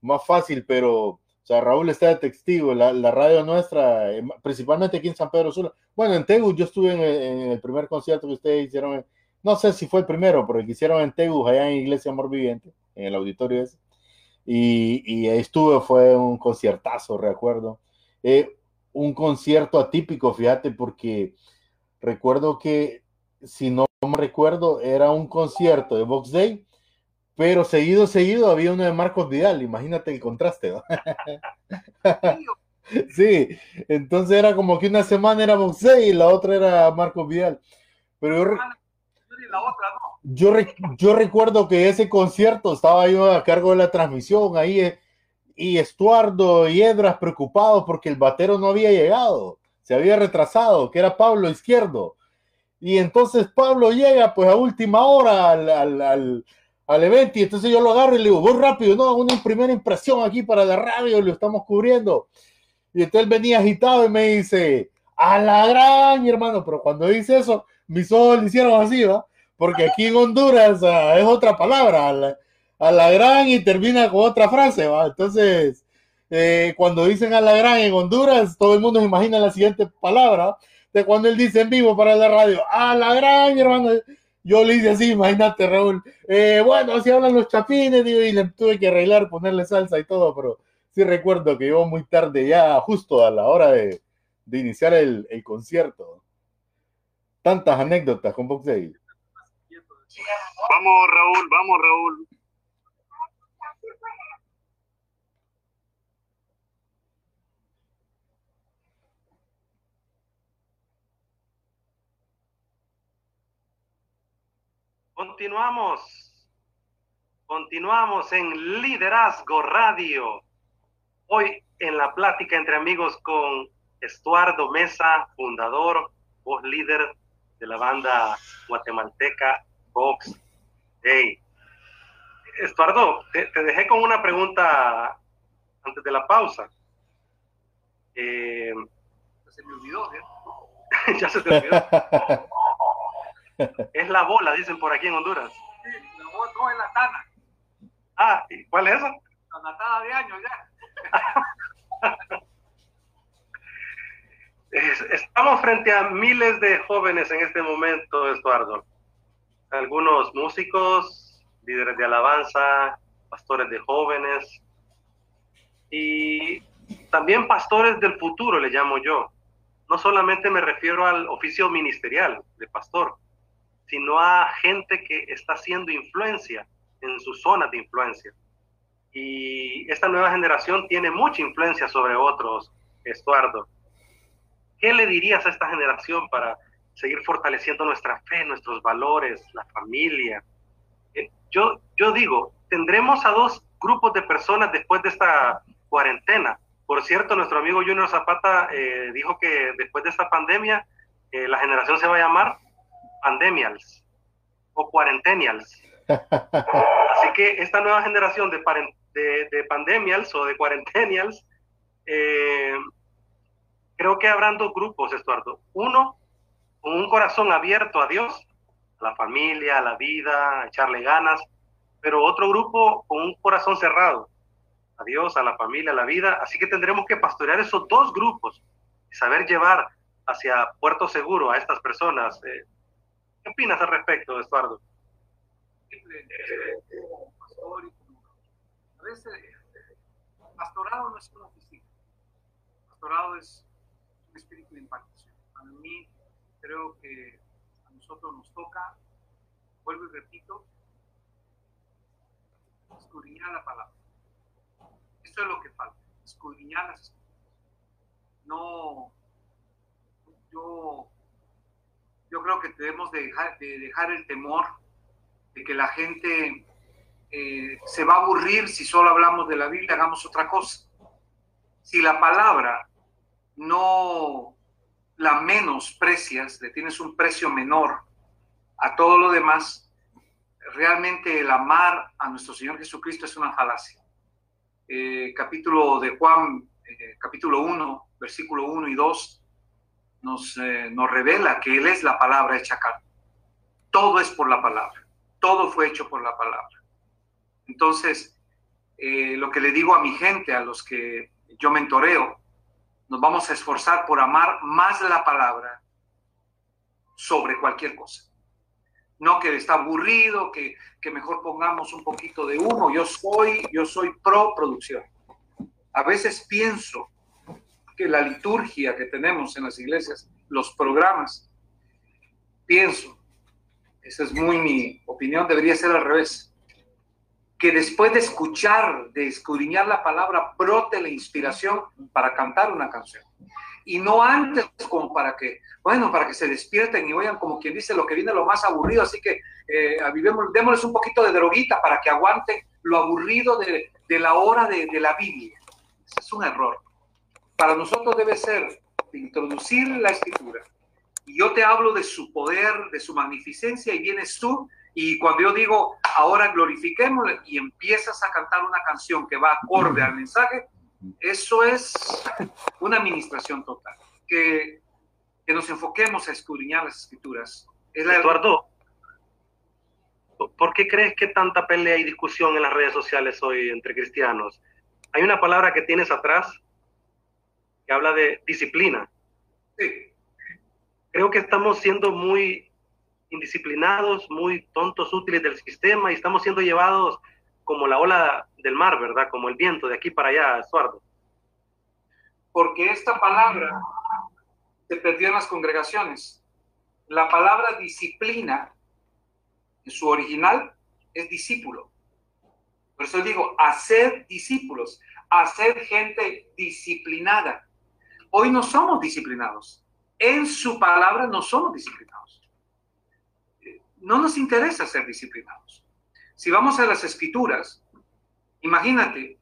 más fácil, pero... O sea, Raúl está de testigo, la, la radio nuestra, eh, principalmente aquí en San Pedro Sula. Bueno, en Tegu, yo estuve en, en el primer concierto que ustedes hicieron, no sé si fue el primero, pero el que hicieron en Tegu, allá en Iglesia Amor Viviente, en el auditorio ese, y, y ahí estuve, fue un conciertazo, recuerdo. Eh, un concierto atípico, fíjate, porque recuerdo que, si no me recuerdo, era un concierto de Vox Dei, pero seguido, seguido, había uno de Marcos Vidal, imagínate el contraste, ¿no? Sí, entonces era como que una semana era Vox Dei y la otra era Marcos Vidal. Pero yo, yo, yo recuerdo que ese concierto estaba yo a cargo de la transmisión ahí, y Estuardo y Edras preocupados porque el batero no había llegado, se había retrasado, que era Pablo Izquierdo. Y entonces Pablo llega pues a última hora al... al, al al evento, y entonces yo lo agarro y le digo, voy rápido, no, una primera impresión aquí para la radio, lo estamos cubriendo. Y entonces él venía agitado y me dice, a la gran, mi hermano, pero cuando dice eso, mis ojos le hicieron así, ¿va? Porque aquí en Honduras a, es otra palabra, a la, a la gran, y termina con otra frase, ¿va? Entonces, eh, cuando dicen a la gran en Honduras, todo el mundo se imagina la siguiente palabra, de cuando él dice en vivo para la radio, a la gran, mi hermano. Yo le hice así, imagínate, Raúl. Eh, bueno, así hablan los chapines, digo, y le tuve que arreglar, ponerle salsa y todo, pero sí recuerdo que llegó muy tarde ya, justo a la hora de, de iniciar el, el concierto. Tantas anécdotas con Vox Dei. Vamos, Raúl, vamos, Raúl. Continuamos, continuamos en Liderazgo Radio, hoy en la plática entre amigos con Estuardo Mesa, fundador, voz líder de la banda guatemalteca Vox Dei. Estuardo, te, te dejé con una pregunta antes de la pausa. Eh, se me olvidó, ¿eh? Ya se te olvidó. Es la bola, dicen por aquí en Honduras. Sí, la bola no es la tana. Ah, ¿y cuál es eso? La natada de años ya. Estamos frente a miles de jóvenes en este momento, Estuardo. Algunos músicos, líderes de alabanza, pastores de jóvenes y también pastores del futuro, le llamo yo. No solamente me refiero al oficio ministerial de pastor, sino a gente que está haciendo influencia en sus zonas de influencia. Y esta nueva generación tiene mucha influencia sobre otros, Estuardo. ¿Qué le dirías a esta generación para seguir fortaleciendo nuestra fe, nuestros valores, la familia? Eh, yo, yo digo, tendremos a dos grupos de personas después de esta cuarentena. Por cierto, nuestro amigo Junior Zapata eh, dijo que después de esta pandemia, eh, la generación se va a llamar pandemials o cuarentenials. Así que esta nueva generación de, de, de pandemials o de cuarentenials, eh, creo que habrán dos grupos, Estuardo. Uno, con un corazón abierto a Dios, a la familia, a la vida, a echarle ganas, pero otro grupo con un corazón cerrado a Dios, a la familia, a la vida. Así que tendremos que pastorear esos dos grupos y saber llevar hacia puerto seguro a estas personas. Eh, ¿Qué opinas al respecto, Estuardo? A veces, pastorado no es una oficina. Pastorado es un espíritu de impartición. A mí, creo que a nosotros nos toca, vuelvo y repito, escudriñar la palabra. Esto es lo que falta, escudriñar las escrituras. No, yo... Yo creo que debemos de dejar, de dejar el temor de que la gente eh, se va a aburrir si solo hablamos de la Biblia, hagamos otra cosa. Si la palabra no la menosprecias, le tienes un precio menor a todo lo demás, realmente el amar a nuestro Señor Jesucristo es una falacia. Eh, capítulo de Juan, eh, capítulo uno, versículo uno y dos, Nos, eh, nos revela que Él es la palabra hecha carne. Todo es por la palabra. Todo fue hecho por la palabra. Entonces, eh, lo que le digo a mi gente, a los que yo mentoreo, nos vamos a esforzar por amar más la palabra sobre cualquier cosa. No que está aburrido, que, que mejor pongamos un poquito de humo. Yo soy, yo soy pro producción. A veces pienso que la liturgia que tenemos en las iglesias, los programas, pienso, esa es muy mi opinión, debería ser al revés. Que después de escuchar, de escudriñar la palabra, brote la inspiración para cantar una canción. Y no antes como para que, bueno, para que se despierten y oigan como quien dice lo que viene lo más aburrido. Así que eh, avivemos, démosles un poquito de droguita para que aguanten lo aburrido de, de la hora de, de la Biblia. Ese es un error. Para nosotros debe ser introducir la escritura. Y yo te hablo de su poder, de su magnificencia, y vienes tú. Y cuando yo digo, ahora glorifiquémosle, y empiezas a cantar una canción que va acorde al mensaje, eso es una administración total. Que, que nos enfoquemos a escudriñar las escrituras. Es la... Eduardo, ¿por qué crees que tanta pelea y discusión en las redes sociales hoy entre cristianos? Hay una palabra que tienes atrás que habla de disciplina. Sí. Creo que estamos siendo muy indisciplinados, muy tontos, útiles del sistema, y estamos siendo llevados como la ola del mar, ¿verdad? Como el viento de aquí para allá, Estuardo. Porque esta palabra se perdió en las congregaciones. La palabra disciplina, en su original, es discípulo. Por eso digo, hacer discípulos, hacer gente disciplinada. Hoy no somos disciplinados. En su palabra no somos disciplinados. No nos interesa ser disciplinados. Si vamos a las escrituras, imagínate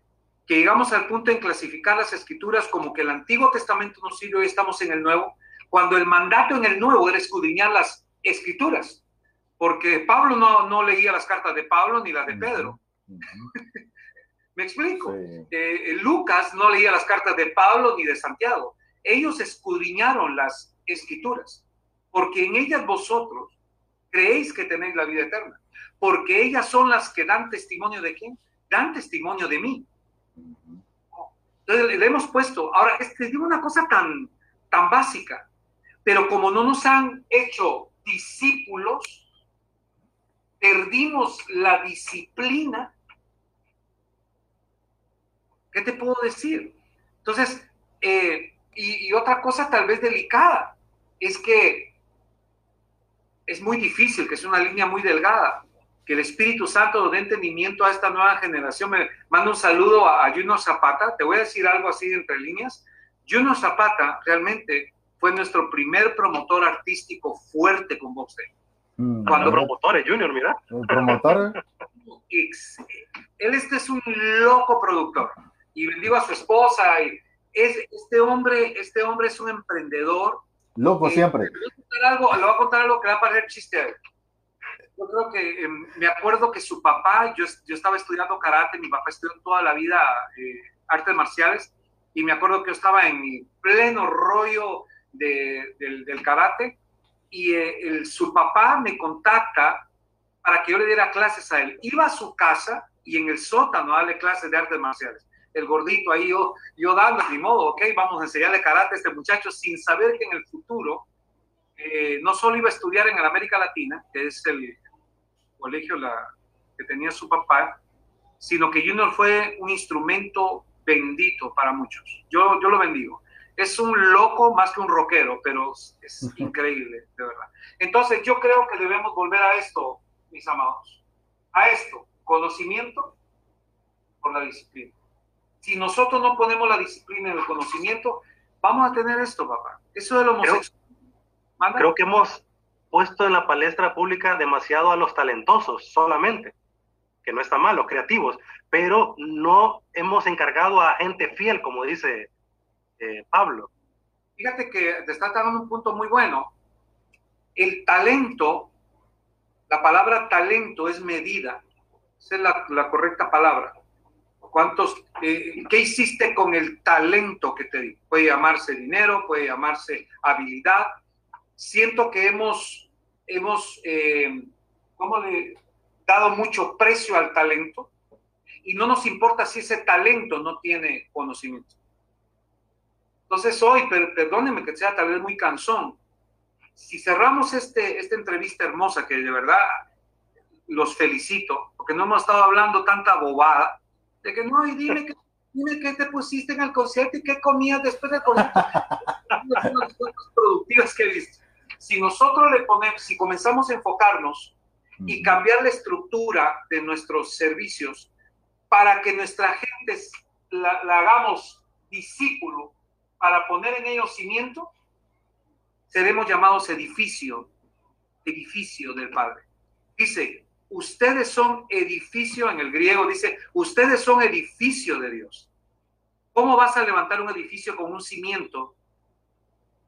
que llegamos al punto en clasificar las escrituras como que el Antiguo Testamento nos sirve y estamos en el Nuevo, cuando el mandato en el Nuevo era escudriñar las escrituras, porque Pablo no, no leía las cartas de Pablo ni las de Pedro. Uh-huh. ¿Me explico? Sí. Eh, Lucas no leía las cartas de Pablo ni de Santiago. Ellos escudriñaron las escrituras, porque en ellas vosotros creéis que tenéis la vida eterna, porque ellas son las que dan testimonio de quién, dan testimonio de mí. Entonces le hemos puesto, ahora es que digo una cosa tan, tan básica, pero como no nos han hecho discípulos, perdimos la disciplina. ¿Qué te puedo decir? Entonces, eh, y, y otra cosa tal vez delicada, es que es muy difícil, que es una línea muy delgada, que el Espíritu Santo nos dé entendimiento a esta nueva generación. Me mando un saludo a, a Junior Zapata. Te voy a decir algo así entre líneas. Junior Zapata realmente fue nuestro primer promotor artístico fuerte con Vox Dei. Mm, Cuando no, promotores, Junior, mira. Promotores. Él este es un loco productor. Y bendigo a su esposa. Y es, este, hombre, este hombre es un emprendedor. Loco eh, siempre. Le voy, voy a contar algo que va a parecer chiste. Yo creo que eh, me acuerdo que su papá, yo, yo estaba estudiando karate, mi papá estudió toda la vida eh, artes marciales, y me acuerdo que yo estaba en mi pleno rollo de, del, del karate, y eh, el, su papá me contacta para que yo le diera clases a él. Iba a su casa y en el sótano a darle clases de artes marciales. El gordito ahí, yo, yo dando, ni modo, ok, vamos a enseñarle karate a este muchacho, sin saber que en el futuro eh, no solo iba a estudiar en América Latina, que es el colegio la, que tenía su papá, sino que Junior fue un instrumento bendito para muchos. Yo, yo lo bendigo. Es un loco más que un rockero, pero es increíble, de verdad. Entonces, yo creo que debemos volver a esto, mis amados. A esto, conocimiento por la disciplina. Si nosotros no ponemos la disciplina en el conocimiento, vamos a tener esto, papá. Eso de lo homosexual. Creo, creo que hemos puesto en la palestra pública demasiado a los talentosos solamente, que no está mal, los creativos, pero no hemos encargado a gente fiel, como dice... Eh, Pablo. Fíjate que te está dando un punto muy bueno. El talento, la palabra talento es medida. Esa es la, la correcta palabra. ¿Cuántos, eh, qué hiciste con el talento que te di? Puede llamarse dinero, puede llamarse habilidad. Siento que hemos, hemos, eh, ¿cómo le? Dado mucho precio al talento, y no nos importa si ese talento no tiene conocimiento. Entonces hoy, per, perdónenme que sea tal vez muy cansón, si cerramos este, esta entrevista hermosa, que de verdad los felicito, porque no hemos estado hablando tanta bobada, de que no, y dime que... Dime qué te pusiste en el concierto y qué comías después del concierto. Las cosas productivas que viste. Si nosotros le ponemos, si comenzamos a enfocarnos y cambiar la estructura de nuestros servicios para que nuestra gente la, la hagamos discípulo, para poner en ellos cimiento, seremos llamados edificio, edificio del Padre. Dice... ustedes son edificio, en el griego dice, ustedes son edificio de Dios. ¿Cómo vas a levantar un edificio con un cimiento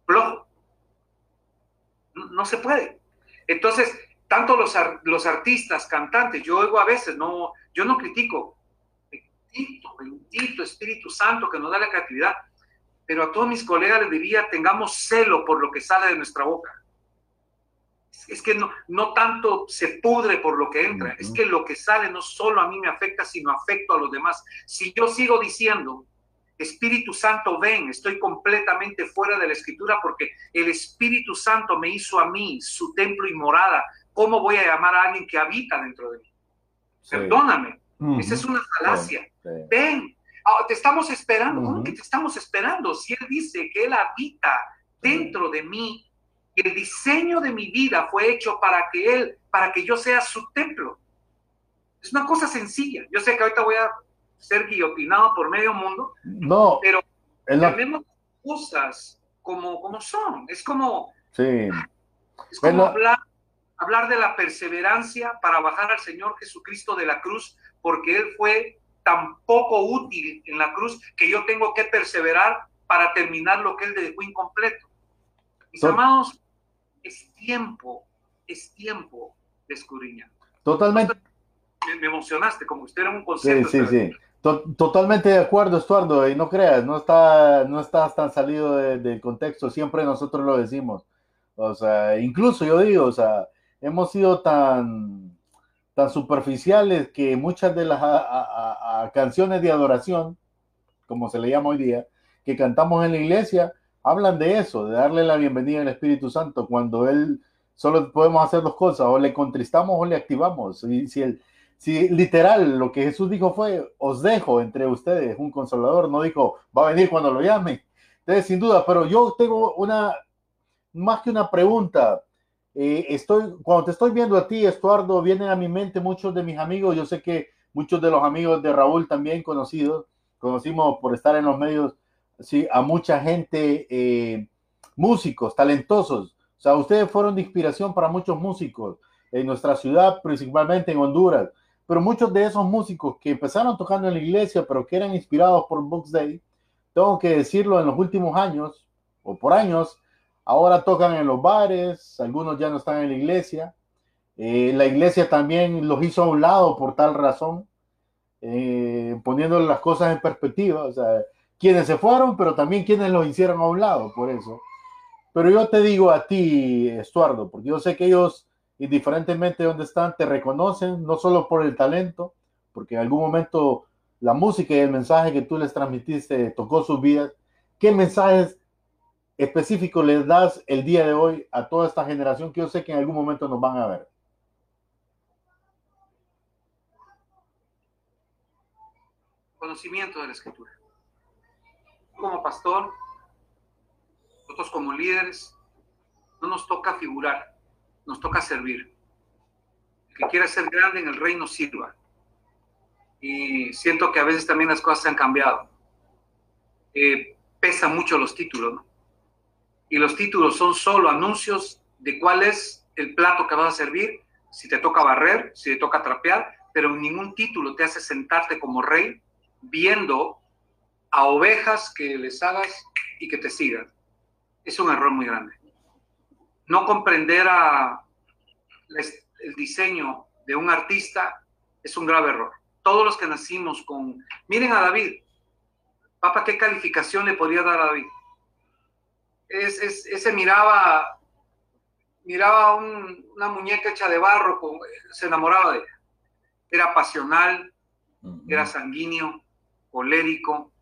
flojo? No, no se puede. Entonces, tanto los, los artistas, cantantes, yo oigo a veces, no, yo no critico, bendito, bendito Espíritu Santo que nos da la creatividad, pero a todos mis colegas les diría, tengamos celo por lo que sale de nuestra boca. Es que no, no tanto se pudre por lo que entra, uh-huh. Es que lo que sale no solo a mí me afecta, sino afecto a los demás. Si yo sigo diciendo, Espíritu Santo ven, estoy completamente fuera de la Escritura, porque el Espíritu Santo me hizo a mí su templo y morada. ¿Cómo voy a llamar a alguien que habita dentro de mí? Sí. Perdóname, uh-huh. Esa es una falacia. Sí. Sí. Ven, oh, te estamos esperando. ¿Cómo uh-huh. que te estamos esperando? Si Él dice que Él habita dentro uh-huh. de mí, el diseño de mi vida fue hecho para que él, para que yo sea su templo. Es una cosa sencilla. Yo sé que ahorita voy a ser guillotinado por medio mundo. No. Pero llamemos la... cosas como, como son. Es como, sí. es como la... hablar, hablar de la perseverancia para bajar al Señor Jesucristo de la cruz, porque Él fue tan poco útil en la cruz que yo tengo que perseverar para terminar lo que Él dejó incompleto. Mis Tot- amados, es tiempo, es tiempo de escudriñar. Totalmente. Me, me emocionaste, como usted era un concepto. Sí, sí, sí. To- totalmente de acuerdo, Estuardo, y no creas, no, está, no estás tan salido de, del contexto, siempre nosotros lo decimos. O sea, incluso yo digo, o sea, hemos sido tan, tan superficiales que muchas de las a, a, a canciones de adoración, como se le llama hoy día, que cantamos en la iglesia, hablan de eso, de darle la bienvenida al Espíritu Santo, cuando Él solo podemos hacer dos cosas, o le contristamos o le activamos. Si, si, el, si literal lo que Jesús dijo fue, os dejo entre ustedes un consolador, no dijo, va a venir cuando lo llame. Entonces, sin duda, pero yo tengo una, más que una pregunta, eh, estoy, cuando te estoy viendo a ti, Estuardo, vienen a mi mente muchos de mis amigos, yo sé que muchos de los amigos de Raúl también conocidos, conocimos por estar en los medios, sí, a mucha gente, eh, músicos, talentosos. O sea, ustedes fueron de inspiración para muchos músicos en nuestra ciudad, principalmente en Honduras. Pero muchos de esos músicos que empezaron tocando en la iglesia, pero que eran inspirados por Vox Dei, tengo que decirlo, en los últimos años, o por años, ahora tocan en los bares, algunos ya no están en la iglesia. Eh, la iglesia también los hizo a un lado por tal razón, eh, poniendo las cosas en perspectiva, o sea, quienes se fueron, pero también quienes los hicieron a un lado, por eso. Pero yo te digo a ti, Estuardo, porque yo sé que ellos, indiferentemente de dónde están, te reconocen, no solo por el talento, porque en algún momento la música y el mensaje que tú les transmitiste tocó sus vidas. ¿Qué mensajes específicos les das el día de hoy a toda esta generación que yo sé que en algún momento nos van a ver? Conocimiento de la Escritura. Como pastor, nosotros como líderes, no nos toca figurar, nos toca servir. El que quiera ser grande en el reino sirva. Y siento que a veces también las cosas se han cambiado. Eh, pesan mucho los títulos, ¿no? Y los títulos son solo anuncios de cuál es el plato que vas a servir, si te toca barrer, si te toca trapear, pero ningún título te hace sentarte como rey viendo a ovejas que les hagas y que te sigan. Es un error muy grande. No comprender a les, el diseño de un artista es un grave error. Todos los que nacimos con... Miren a David. Papá, ¿qué calificación le podría dar a David? Es, es, ese miraba, miraba un, una muñeca hecha de barro, con, se enamoraba de ella. Era pasional, uh-huh. Era sanguíneo, colérico,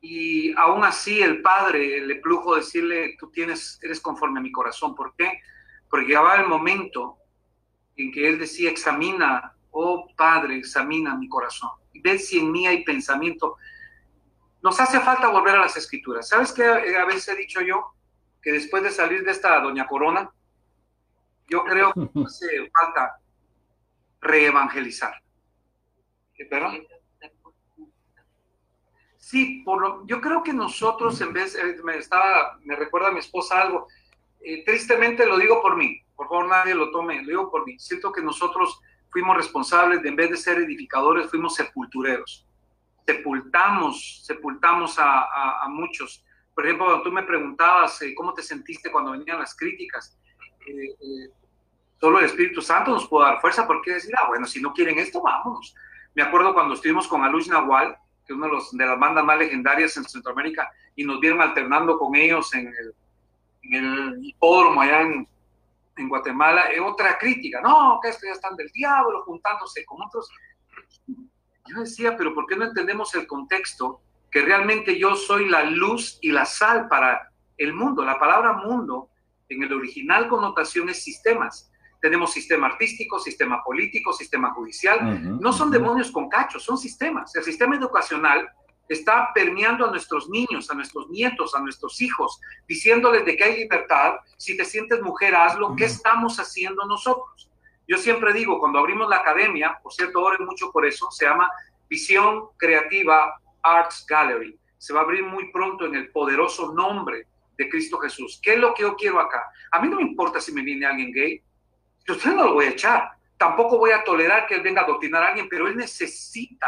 y aún así el padre le plujo decirle, tú tienes, eres conforme a mi corazón. ¿Por qué? Porque llegaba el momento en que él decía, examina, oh Padre, examina mi corazón, ve si en mí hay pensamiento. Nos hace falta volver a las Escrituras. ¿Sabes qué a veces he dicho yo? Que después de salir de esta Doña Corona, yo creo que hace falta reevangelizar. ¿Perdón? Sí, por lo, yo creo que nosotros en vez, eh, me estaba, me recuerda a mi esposa algo, eh, tristemente lo digo por mí, por favor nadie lo tome, lo digo por mí, siento que nosotros fuimos responsables de, en vez de ser edificadores, fuimos sepultureros, sepultamos, sepultamos a, a, a muchos. Por ejemplo, cuando tú me preguntabas eh, cómo te sentiste cuando venían las críticas, eh, eh, solo el Espíritu Santo nos puede dar fuerza, porque decir, ah, bueno, si no quieren esto, vámonos. Me acuerdo cuando estuvimos con Alush Nahual, que es una de, los, de las bandas más legendarias en Centroamérica, y nos vieron alternando con ellos en el, en el hipódromo allá en, en Guatemala. Eh, otra crítica, no, que estos ya están del diablo, juntándose con otros. Yo decía, pero ¿por qué no entendemos el contexto? Que realmente yo soy la luz y la sal para el mundo. La palabra mundo, en el original connotación, es sistemas. Tenemos sistema artístico, sistema político, sistema judicial. Uh-huh, no son uh-huh. demonios con cachos, son sistemas. El sistema educacional está permeando a nuestros niños, a nuestros nietos, a nuestros hijos, diciéndoles de que hay libertad. Si te sientes mujer, hazlo. Uh-huh. ¿Qué estamos haciendo nosotros? Yo siempre digo, cuando abrimos la academia, por cierto, oren mucho por eso, se llama Visión Creativa Arts Gallery. Se va a abrir muy pronto en el poderoso nombre de Cristo Jesús. ¿Qué es lo que yo quiero acá? A mí no me importa si me viene alguien gay. Yo no lo voy a echar, tampoco voy a tolerar que él venga a adoctrinar a alguien, pero él necesita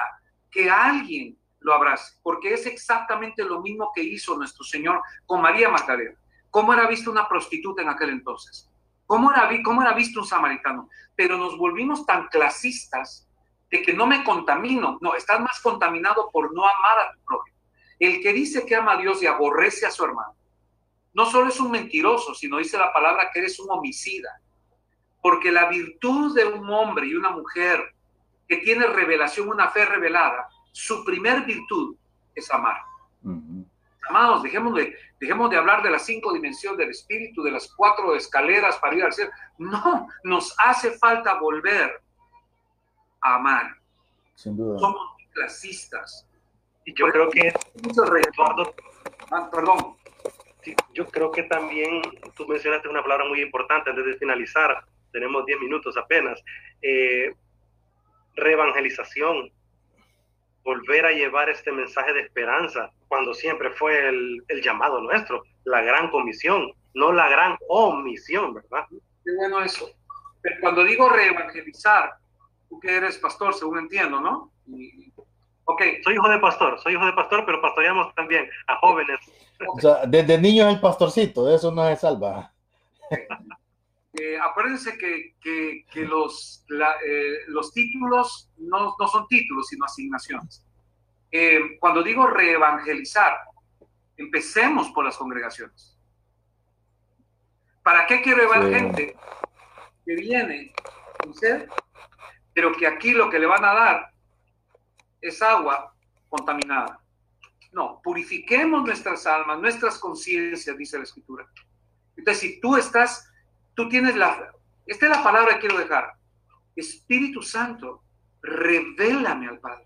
que alguien lo abrace, porque es exactamente lo mismo que hizo nuestro Señor con María Magdalena. ¿Cómo era vista una prostituta en aquel entonces? ¿Cómo era, cómo era visto un samaritano? Pero nos volvimos tan clasistas de que no me contamino, no, estás más contaminado por no amar a tu prójimo. El que dice que ama a Dios y aborrece a su hermano, no solo es un mentiroso, sino dice la palabra que eres un homicida. Porque la virtud de un hombre y una mujer que tiene revelación, una fe revelada, su primer virtud es amar. Uh-huh. Amados, dejemos de, dejemos de hablar de las cinco dimensiones del espíritu, de las cuatro escaleras para ir al cielo. No, nos hace falta volver a amar. Sin duda. Somos clasistas. Y yo creo que... Ah, perdón. Sí, yo creo que también tú mencionaste una palabra muy importante antes de finalizar. Tenemos diez minutos apenas. Eh, reevangelización. Volver a llevar este mensaje de esperanza, cuando siempre fue el, el llamado nuestro, la gran comisión, no la gran omisión, ¿verdad? Qué bueno eso. Pero cuando digo reevangelizar, tú que eres pastor, según entiendo, ¿no? Y, okay. Soy hijo de pastor, soy hijo de pastor, pero pastoreamos también a jóvenes. O sea, desde niño es el pastorcito, de eso no se salva. Eh, acuérdense que, que, que los, la, eh, los títulos no, no son títulos, sino asignaciones. Eh, cuando digo reevangelizar, empecemos por las congregaciones. ¿Para qué quiero llevar sí. gente que viene con sed, pero que aquí lo que le van a dar es agua contaminada? No, purifiquemos nuestras almas, nuestras conciencias, dice la Escritura. Entonces, si tú estás... Tú tienes la... Esta es la palabra que quiero dejar. Espíritu Santo, revélame al Padre.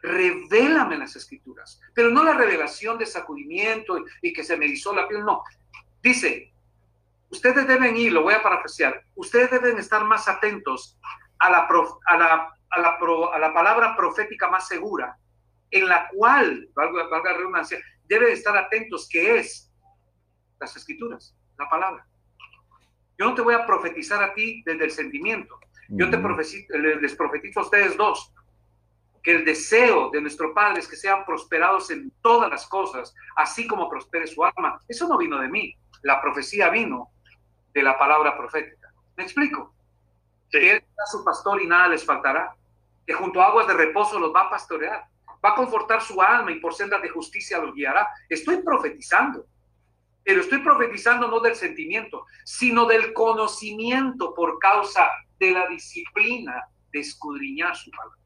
Revélame las Escrituras. Pero no la revelación de sacudimiento y, y que se me erizó la piel, no. Dice, ustedes deben ir, lo voy a parafrasear, ustedes deben estar más atentos a la, prof, a, la, a, la pro, a la palabra profética más segura, en la cual, valga, valga la redundancia, deben estar atentos, que es las Escrituras, la palabra. Yo no te voy a profetizar a ti desde el sentimiento. Yo te profetizo, les profetizo a ustedes dos, que el deseo de nuestro Padre es que sean prosperados en todas las cosas, así como prospere su alma. Eso no vino de mí. La profecía vino de la palabra profética. ¿Me explico? Sí. Que Él será su pastor y nada les faltará. Que junto a aguas de reposo los va a pastorear. Va a confortar su alma y por sendas de justicia los guiará. Estoy profetizando. Pero estoy profetizando no del sentimiento, sino del conocimiento por causa de la disciplina de escudriñar su palabra.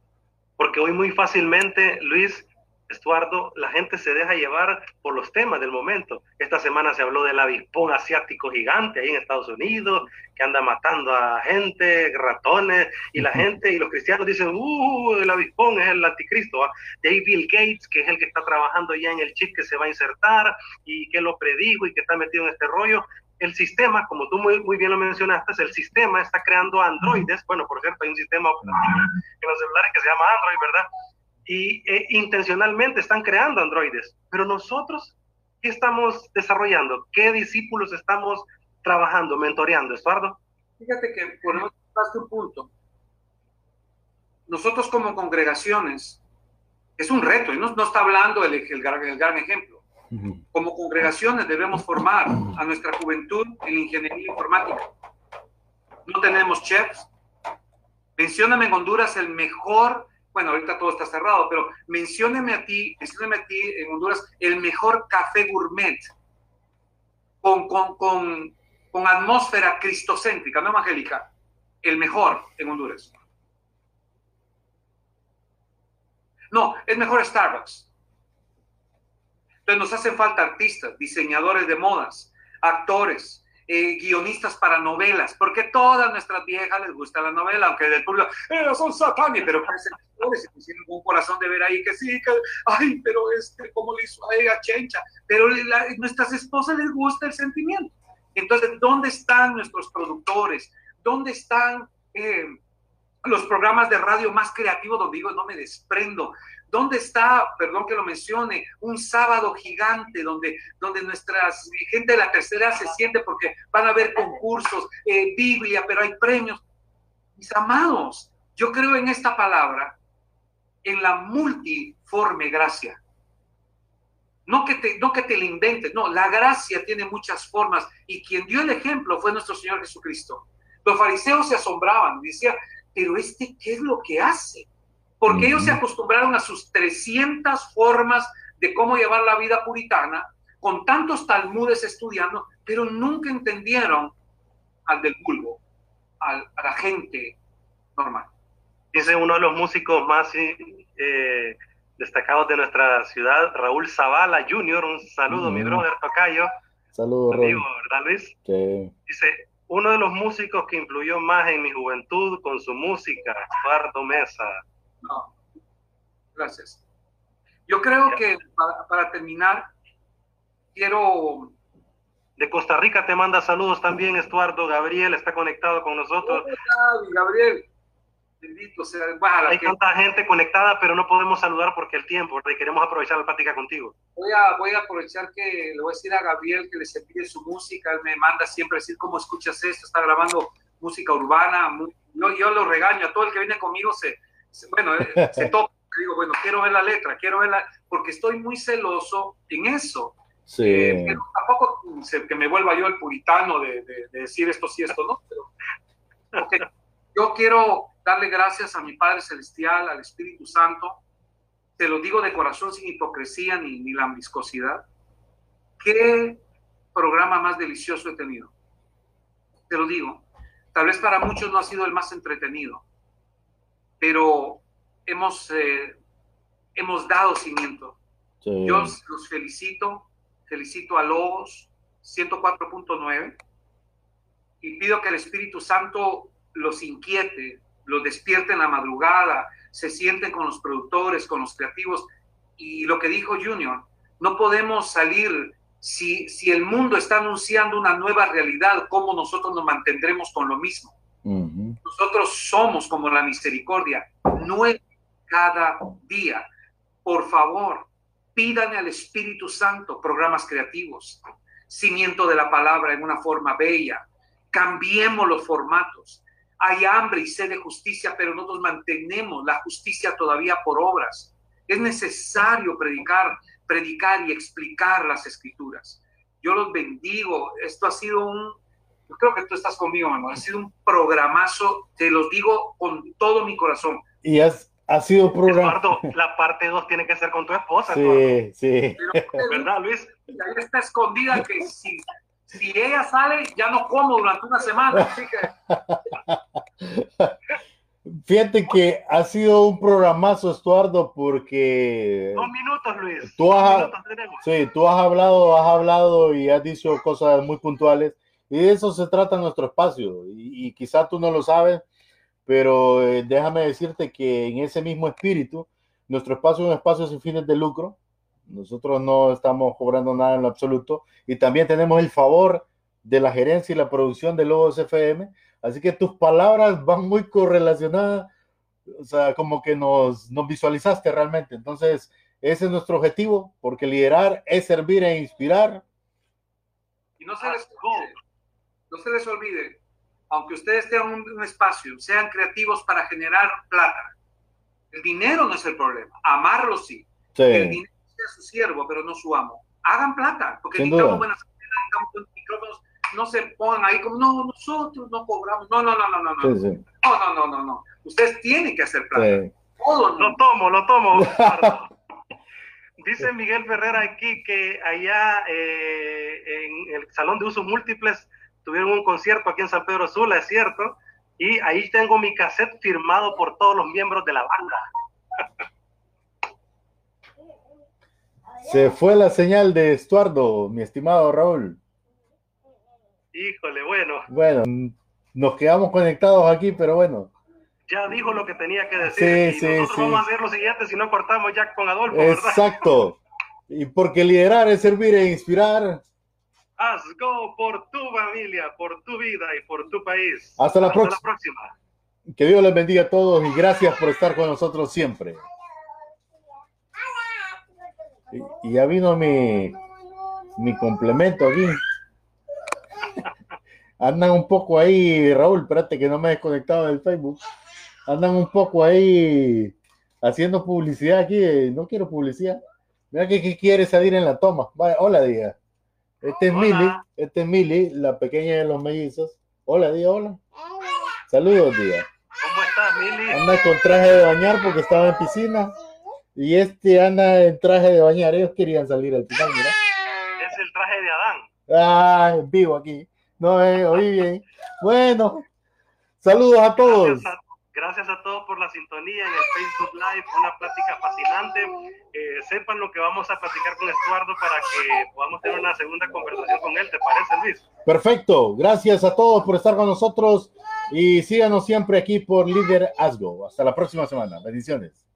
Porque hoy muy fácilmente, Luis, Estuardo, la gente se deja llevar por los temas del momento. Esta semana se habló del avispón asiático gigante ahí en Estados Unidos, que anda matando a gente, ratones, y la gente, y los cristianos dicen, uh, el avispón es el anticristo. De ahí Bill Gates, que es el que está trabajando ya en el chip que se va a insertar, y que lo predijo y que está metido en este rollo. El sistema, como tú muy, muy bien lo mencionaste, el sistema está creando androides. Bueno, por cierto, hay un sistema operativo en los celulares que se llama Android, ¿verdad? Y eh, intencionalmente están creando androides. Pero nosotros, ¿qué estamos desarrollando? ¿Qué discípulos estamos trabajando, mentoreando, Estuardo? Fíjate que por eso tocaste un punto. Nosotros como congregaciones, es un reto, y no, no está hablando el, el, gran, el gran ejemplo. Como congregaciones debemos formar a nuestra juventud en ingeniería informática. No tenemos chefs. Mencióname en Honduras el mejor, bueno, ahorita todo está cerrado, pero mencióname a ti, mencióname a ti en Honduras el mejor café gourmet con, con, con, con atmósfera cristocéntrica, no evangélica, el mejor en Honduras. No, es mejor Starbucks. Entonces nos hacen falta artistas, diseñadores de modas, actores, eh, guionistas para novelas, porque todas nuestras viejas les gusta la novela, aunque del público, eh, son satánicos, pero parecen actores, y tienen un corazón de ver ahí que sí, que, ay, pero este, ¿cómo le hizo a ella, Chencha? Pero la, nuestras esposas les gusta el sentimiento. Entonces, ¿dónde están nuestros productores? ¿Dónde están eh, los programas de radio más creativos donde digo, no me desprendo? ¿Dónde está, perdón que lo mencione, un sábado gigante donde, donde nuestra gente de la tercera se siente porque van a haber concursos, eh, Biblia, pero hay premios? Mis amados, yo creo en esta palabra, en la multiforme gracia. No que te, no que te la inventes, no, la gracia tiene muchas formas y quien dio el ejemplo fue nuestro Señor Jesucristo. Los fariseos se asombraban, decían, pero este, ¿qué es lo que hace? Porque ellos se acostumbraron a sus trescientas formas de cómo llevar la vida puritana, con tantos talmudes estudiando, pero nunca entendieron al del vulgo, al, a la gente normal. Dice uno de los músicos más eh, destacados de nuestra ciudad, Raúl Zavala Junior, un saludo, mm. mi brother tocayo. Saludos, amigo, ¿verdad, Luis? Que... Dice, uno de los músicos que influyó más en mi juventud con su música, Estuardo Mesa. No, gracias. Yo creo que para, para terminar, quiero... De Costa Rica te manda saludos también, Estuardo. Gabriel está conectado con nosotros. Hola, Gabriel. Bendito sea. Bueno, hay que... tanta gente conectada, pero no podemos saludar porque el tiempo, porque queremos aprovechar la plática contigo. Voy a, voy a aprovechar que le voy a decir a Gabriel que les envíe su música. Él me manda siempre decir cómo escuchas esto. Está grabando música urbana. Muy... Yo, yo lo regaño. A todo el que viene conmigo se... Bueno, se toca, digo, bueno, quiero ver la letra, quiero verla, porque estoy muy celoso en eso. Sí. Eh, pero tampoco que me vuelva yo el puritano de, de, de decir esto sí, esto no. Pero, okay. Yo quiero darle gracias a mi Padre Celestial, al Espíritu Santo, te lo digo de corazón sin hipocresía ni, ni lambiscosidad. ¿Qué programa más delicioso he tenido? Te lo digo. Tal vez para muchos no ha sido el más entretenido, pero hemos, eh, hemos dado cimiento. Sí. Yo los felicito, felicito a Lobos ciento cuatro punto nueve y pido que el Espíritu Santo los inquiete, los despierte en la madrugada, se sienten con los productores, con los creativos. Y lo que dijo Junior, no podemos salir, si, si el mundo está anunciando una nueva realidad, ¿cómo nosotros nos mantendremos con lo mismo? Uh-huh. Nosotros somos como la misericordia, nueve cada día. Por favor, pídanle al Espíritu Santo programas creativos, cimiento de la palabra en una forma bella, cambiemos los formatos. Hay hambre y sed de justicia, pero nosotros mantenemos la justicia todavía por obras. Es necesario predicar, predicar y explicar las Escrituras. Yo los bendigo. Esto ha sido un... Yo creo que tú estás conmigo, hermano. Ha sido un programazo, te los digo con todo mi corazón. Y has, ha sido un programa. Eduardo, la parte dos tiene que ser con tu esposa. Sí, Eduardo. Sí. Pero, ¿verdad, Luis? Ahí está escondida que si, si ella sale, ya no como durante una semana. Así que... Fíjate que ha sido un programazo, Estuardo, porque... Dos minutos, Luis. Tú has, Dos minutos sí, tú has hablado, has hablado y has dicho cosas muy puntuales. Y de eso se trata nuestro espacio. Y, y quizás tú no lo sabes, pero eh, déjame decirte que en ese mismo espíritu, nuestro espacio es un espacio sin fines de lucro. Nosotros no estamos cobrando nada en lo absoluto. Y también tenemos el favor de la gerencia y la producción de Lobos F M. Así que tus palabras van muy correlacionadas, o sea, como que nos, nos visualizaste realmente. Entonces, ese es nuestro objetivo, porque liderar es servir e inspirar. Y no se les olvide, no se les olvide, aunque ustedes tengan un, un espacio, sean creativos para generar plata. El dinero no es el problema, amarlo sí. sí. El dinero sea su siervo, pero no su amo. Hagan plata, porque necesitamos buenas ideas, necesitamos buenos micrófonos. No se pongan ahí como, no, nosotros no cobramos. No, no, no, no, no. No, sí, sí. no, no, no, no, no. Ustedes tienen que hacer plata. Sí. Todo, ¿no? Lo tomo, lo tomo. Dice Miguel Ferrera aquí que allá eh, en el Salón de Uso Múltiples tuvieron un concierto aquí en San Pedro Sula, es cierto. Y ahí tengo mi cassette firmado por todos los miembros de la banda. Se fue la señal de Estuardo, mi estimado Raúl. Híjole, bueno. Bueno, nos quedamos conectados aquí, pero bueno. Ya dijo lo que tenía que decir. Sí, y sí, nosotros sí. Vamos a hacer lo siguiente, si no cortamos ya con Adolfo, ¿verdad? Exacto. Y porque liderar es servir e inspirar. Hazgo por tu familia, por tu vida y por tu país. Hasta la, Hasta pro- la próxima. Que Dios les bendiga a todos y gracias por estar con nosotros siempre. Y, y ya vino mi, mi complemento aquí. Andan un poco ahí, Raúl, espérate que no me he desconectado del Facebook. Andan un poco ahí haciendo publicidad aquí. No quiero publicidad. Mira que, que quiere salir en la toma. Vaya, hola, Día. Este es Mili, este es Mili, la pequeña de los mellizos. Hola, Día, hola. Hola. Saludos, Día. ¿Cómo estás, Mili? Anda con traje de bañar porque estaba en piscina. Y este anda en traje de bañar. Ellos querían salir al final, mira. Es el traje de Adán. Ah, en vivo aquí. No, eh, oí bien. Bueno, saludos a todos. Gracias a, gracias a todos por la sintonía en el Facebook Live, una plática fascinante. Eh, sepan lo que vamos a platicar con Estuardo para que podamos tener una segunda conversación con él, ¿te parece, Luis? Perfecto, gracias a todos por estar con nosotros y síganos siempre aquí por Líder Hazgo. Hasta la próxima semana, bendiciones.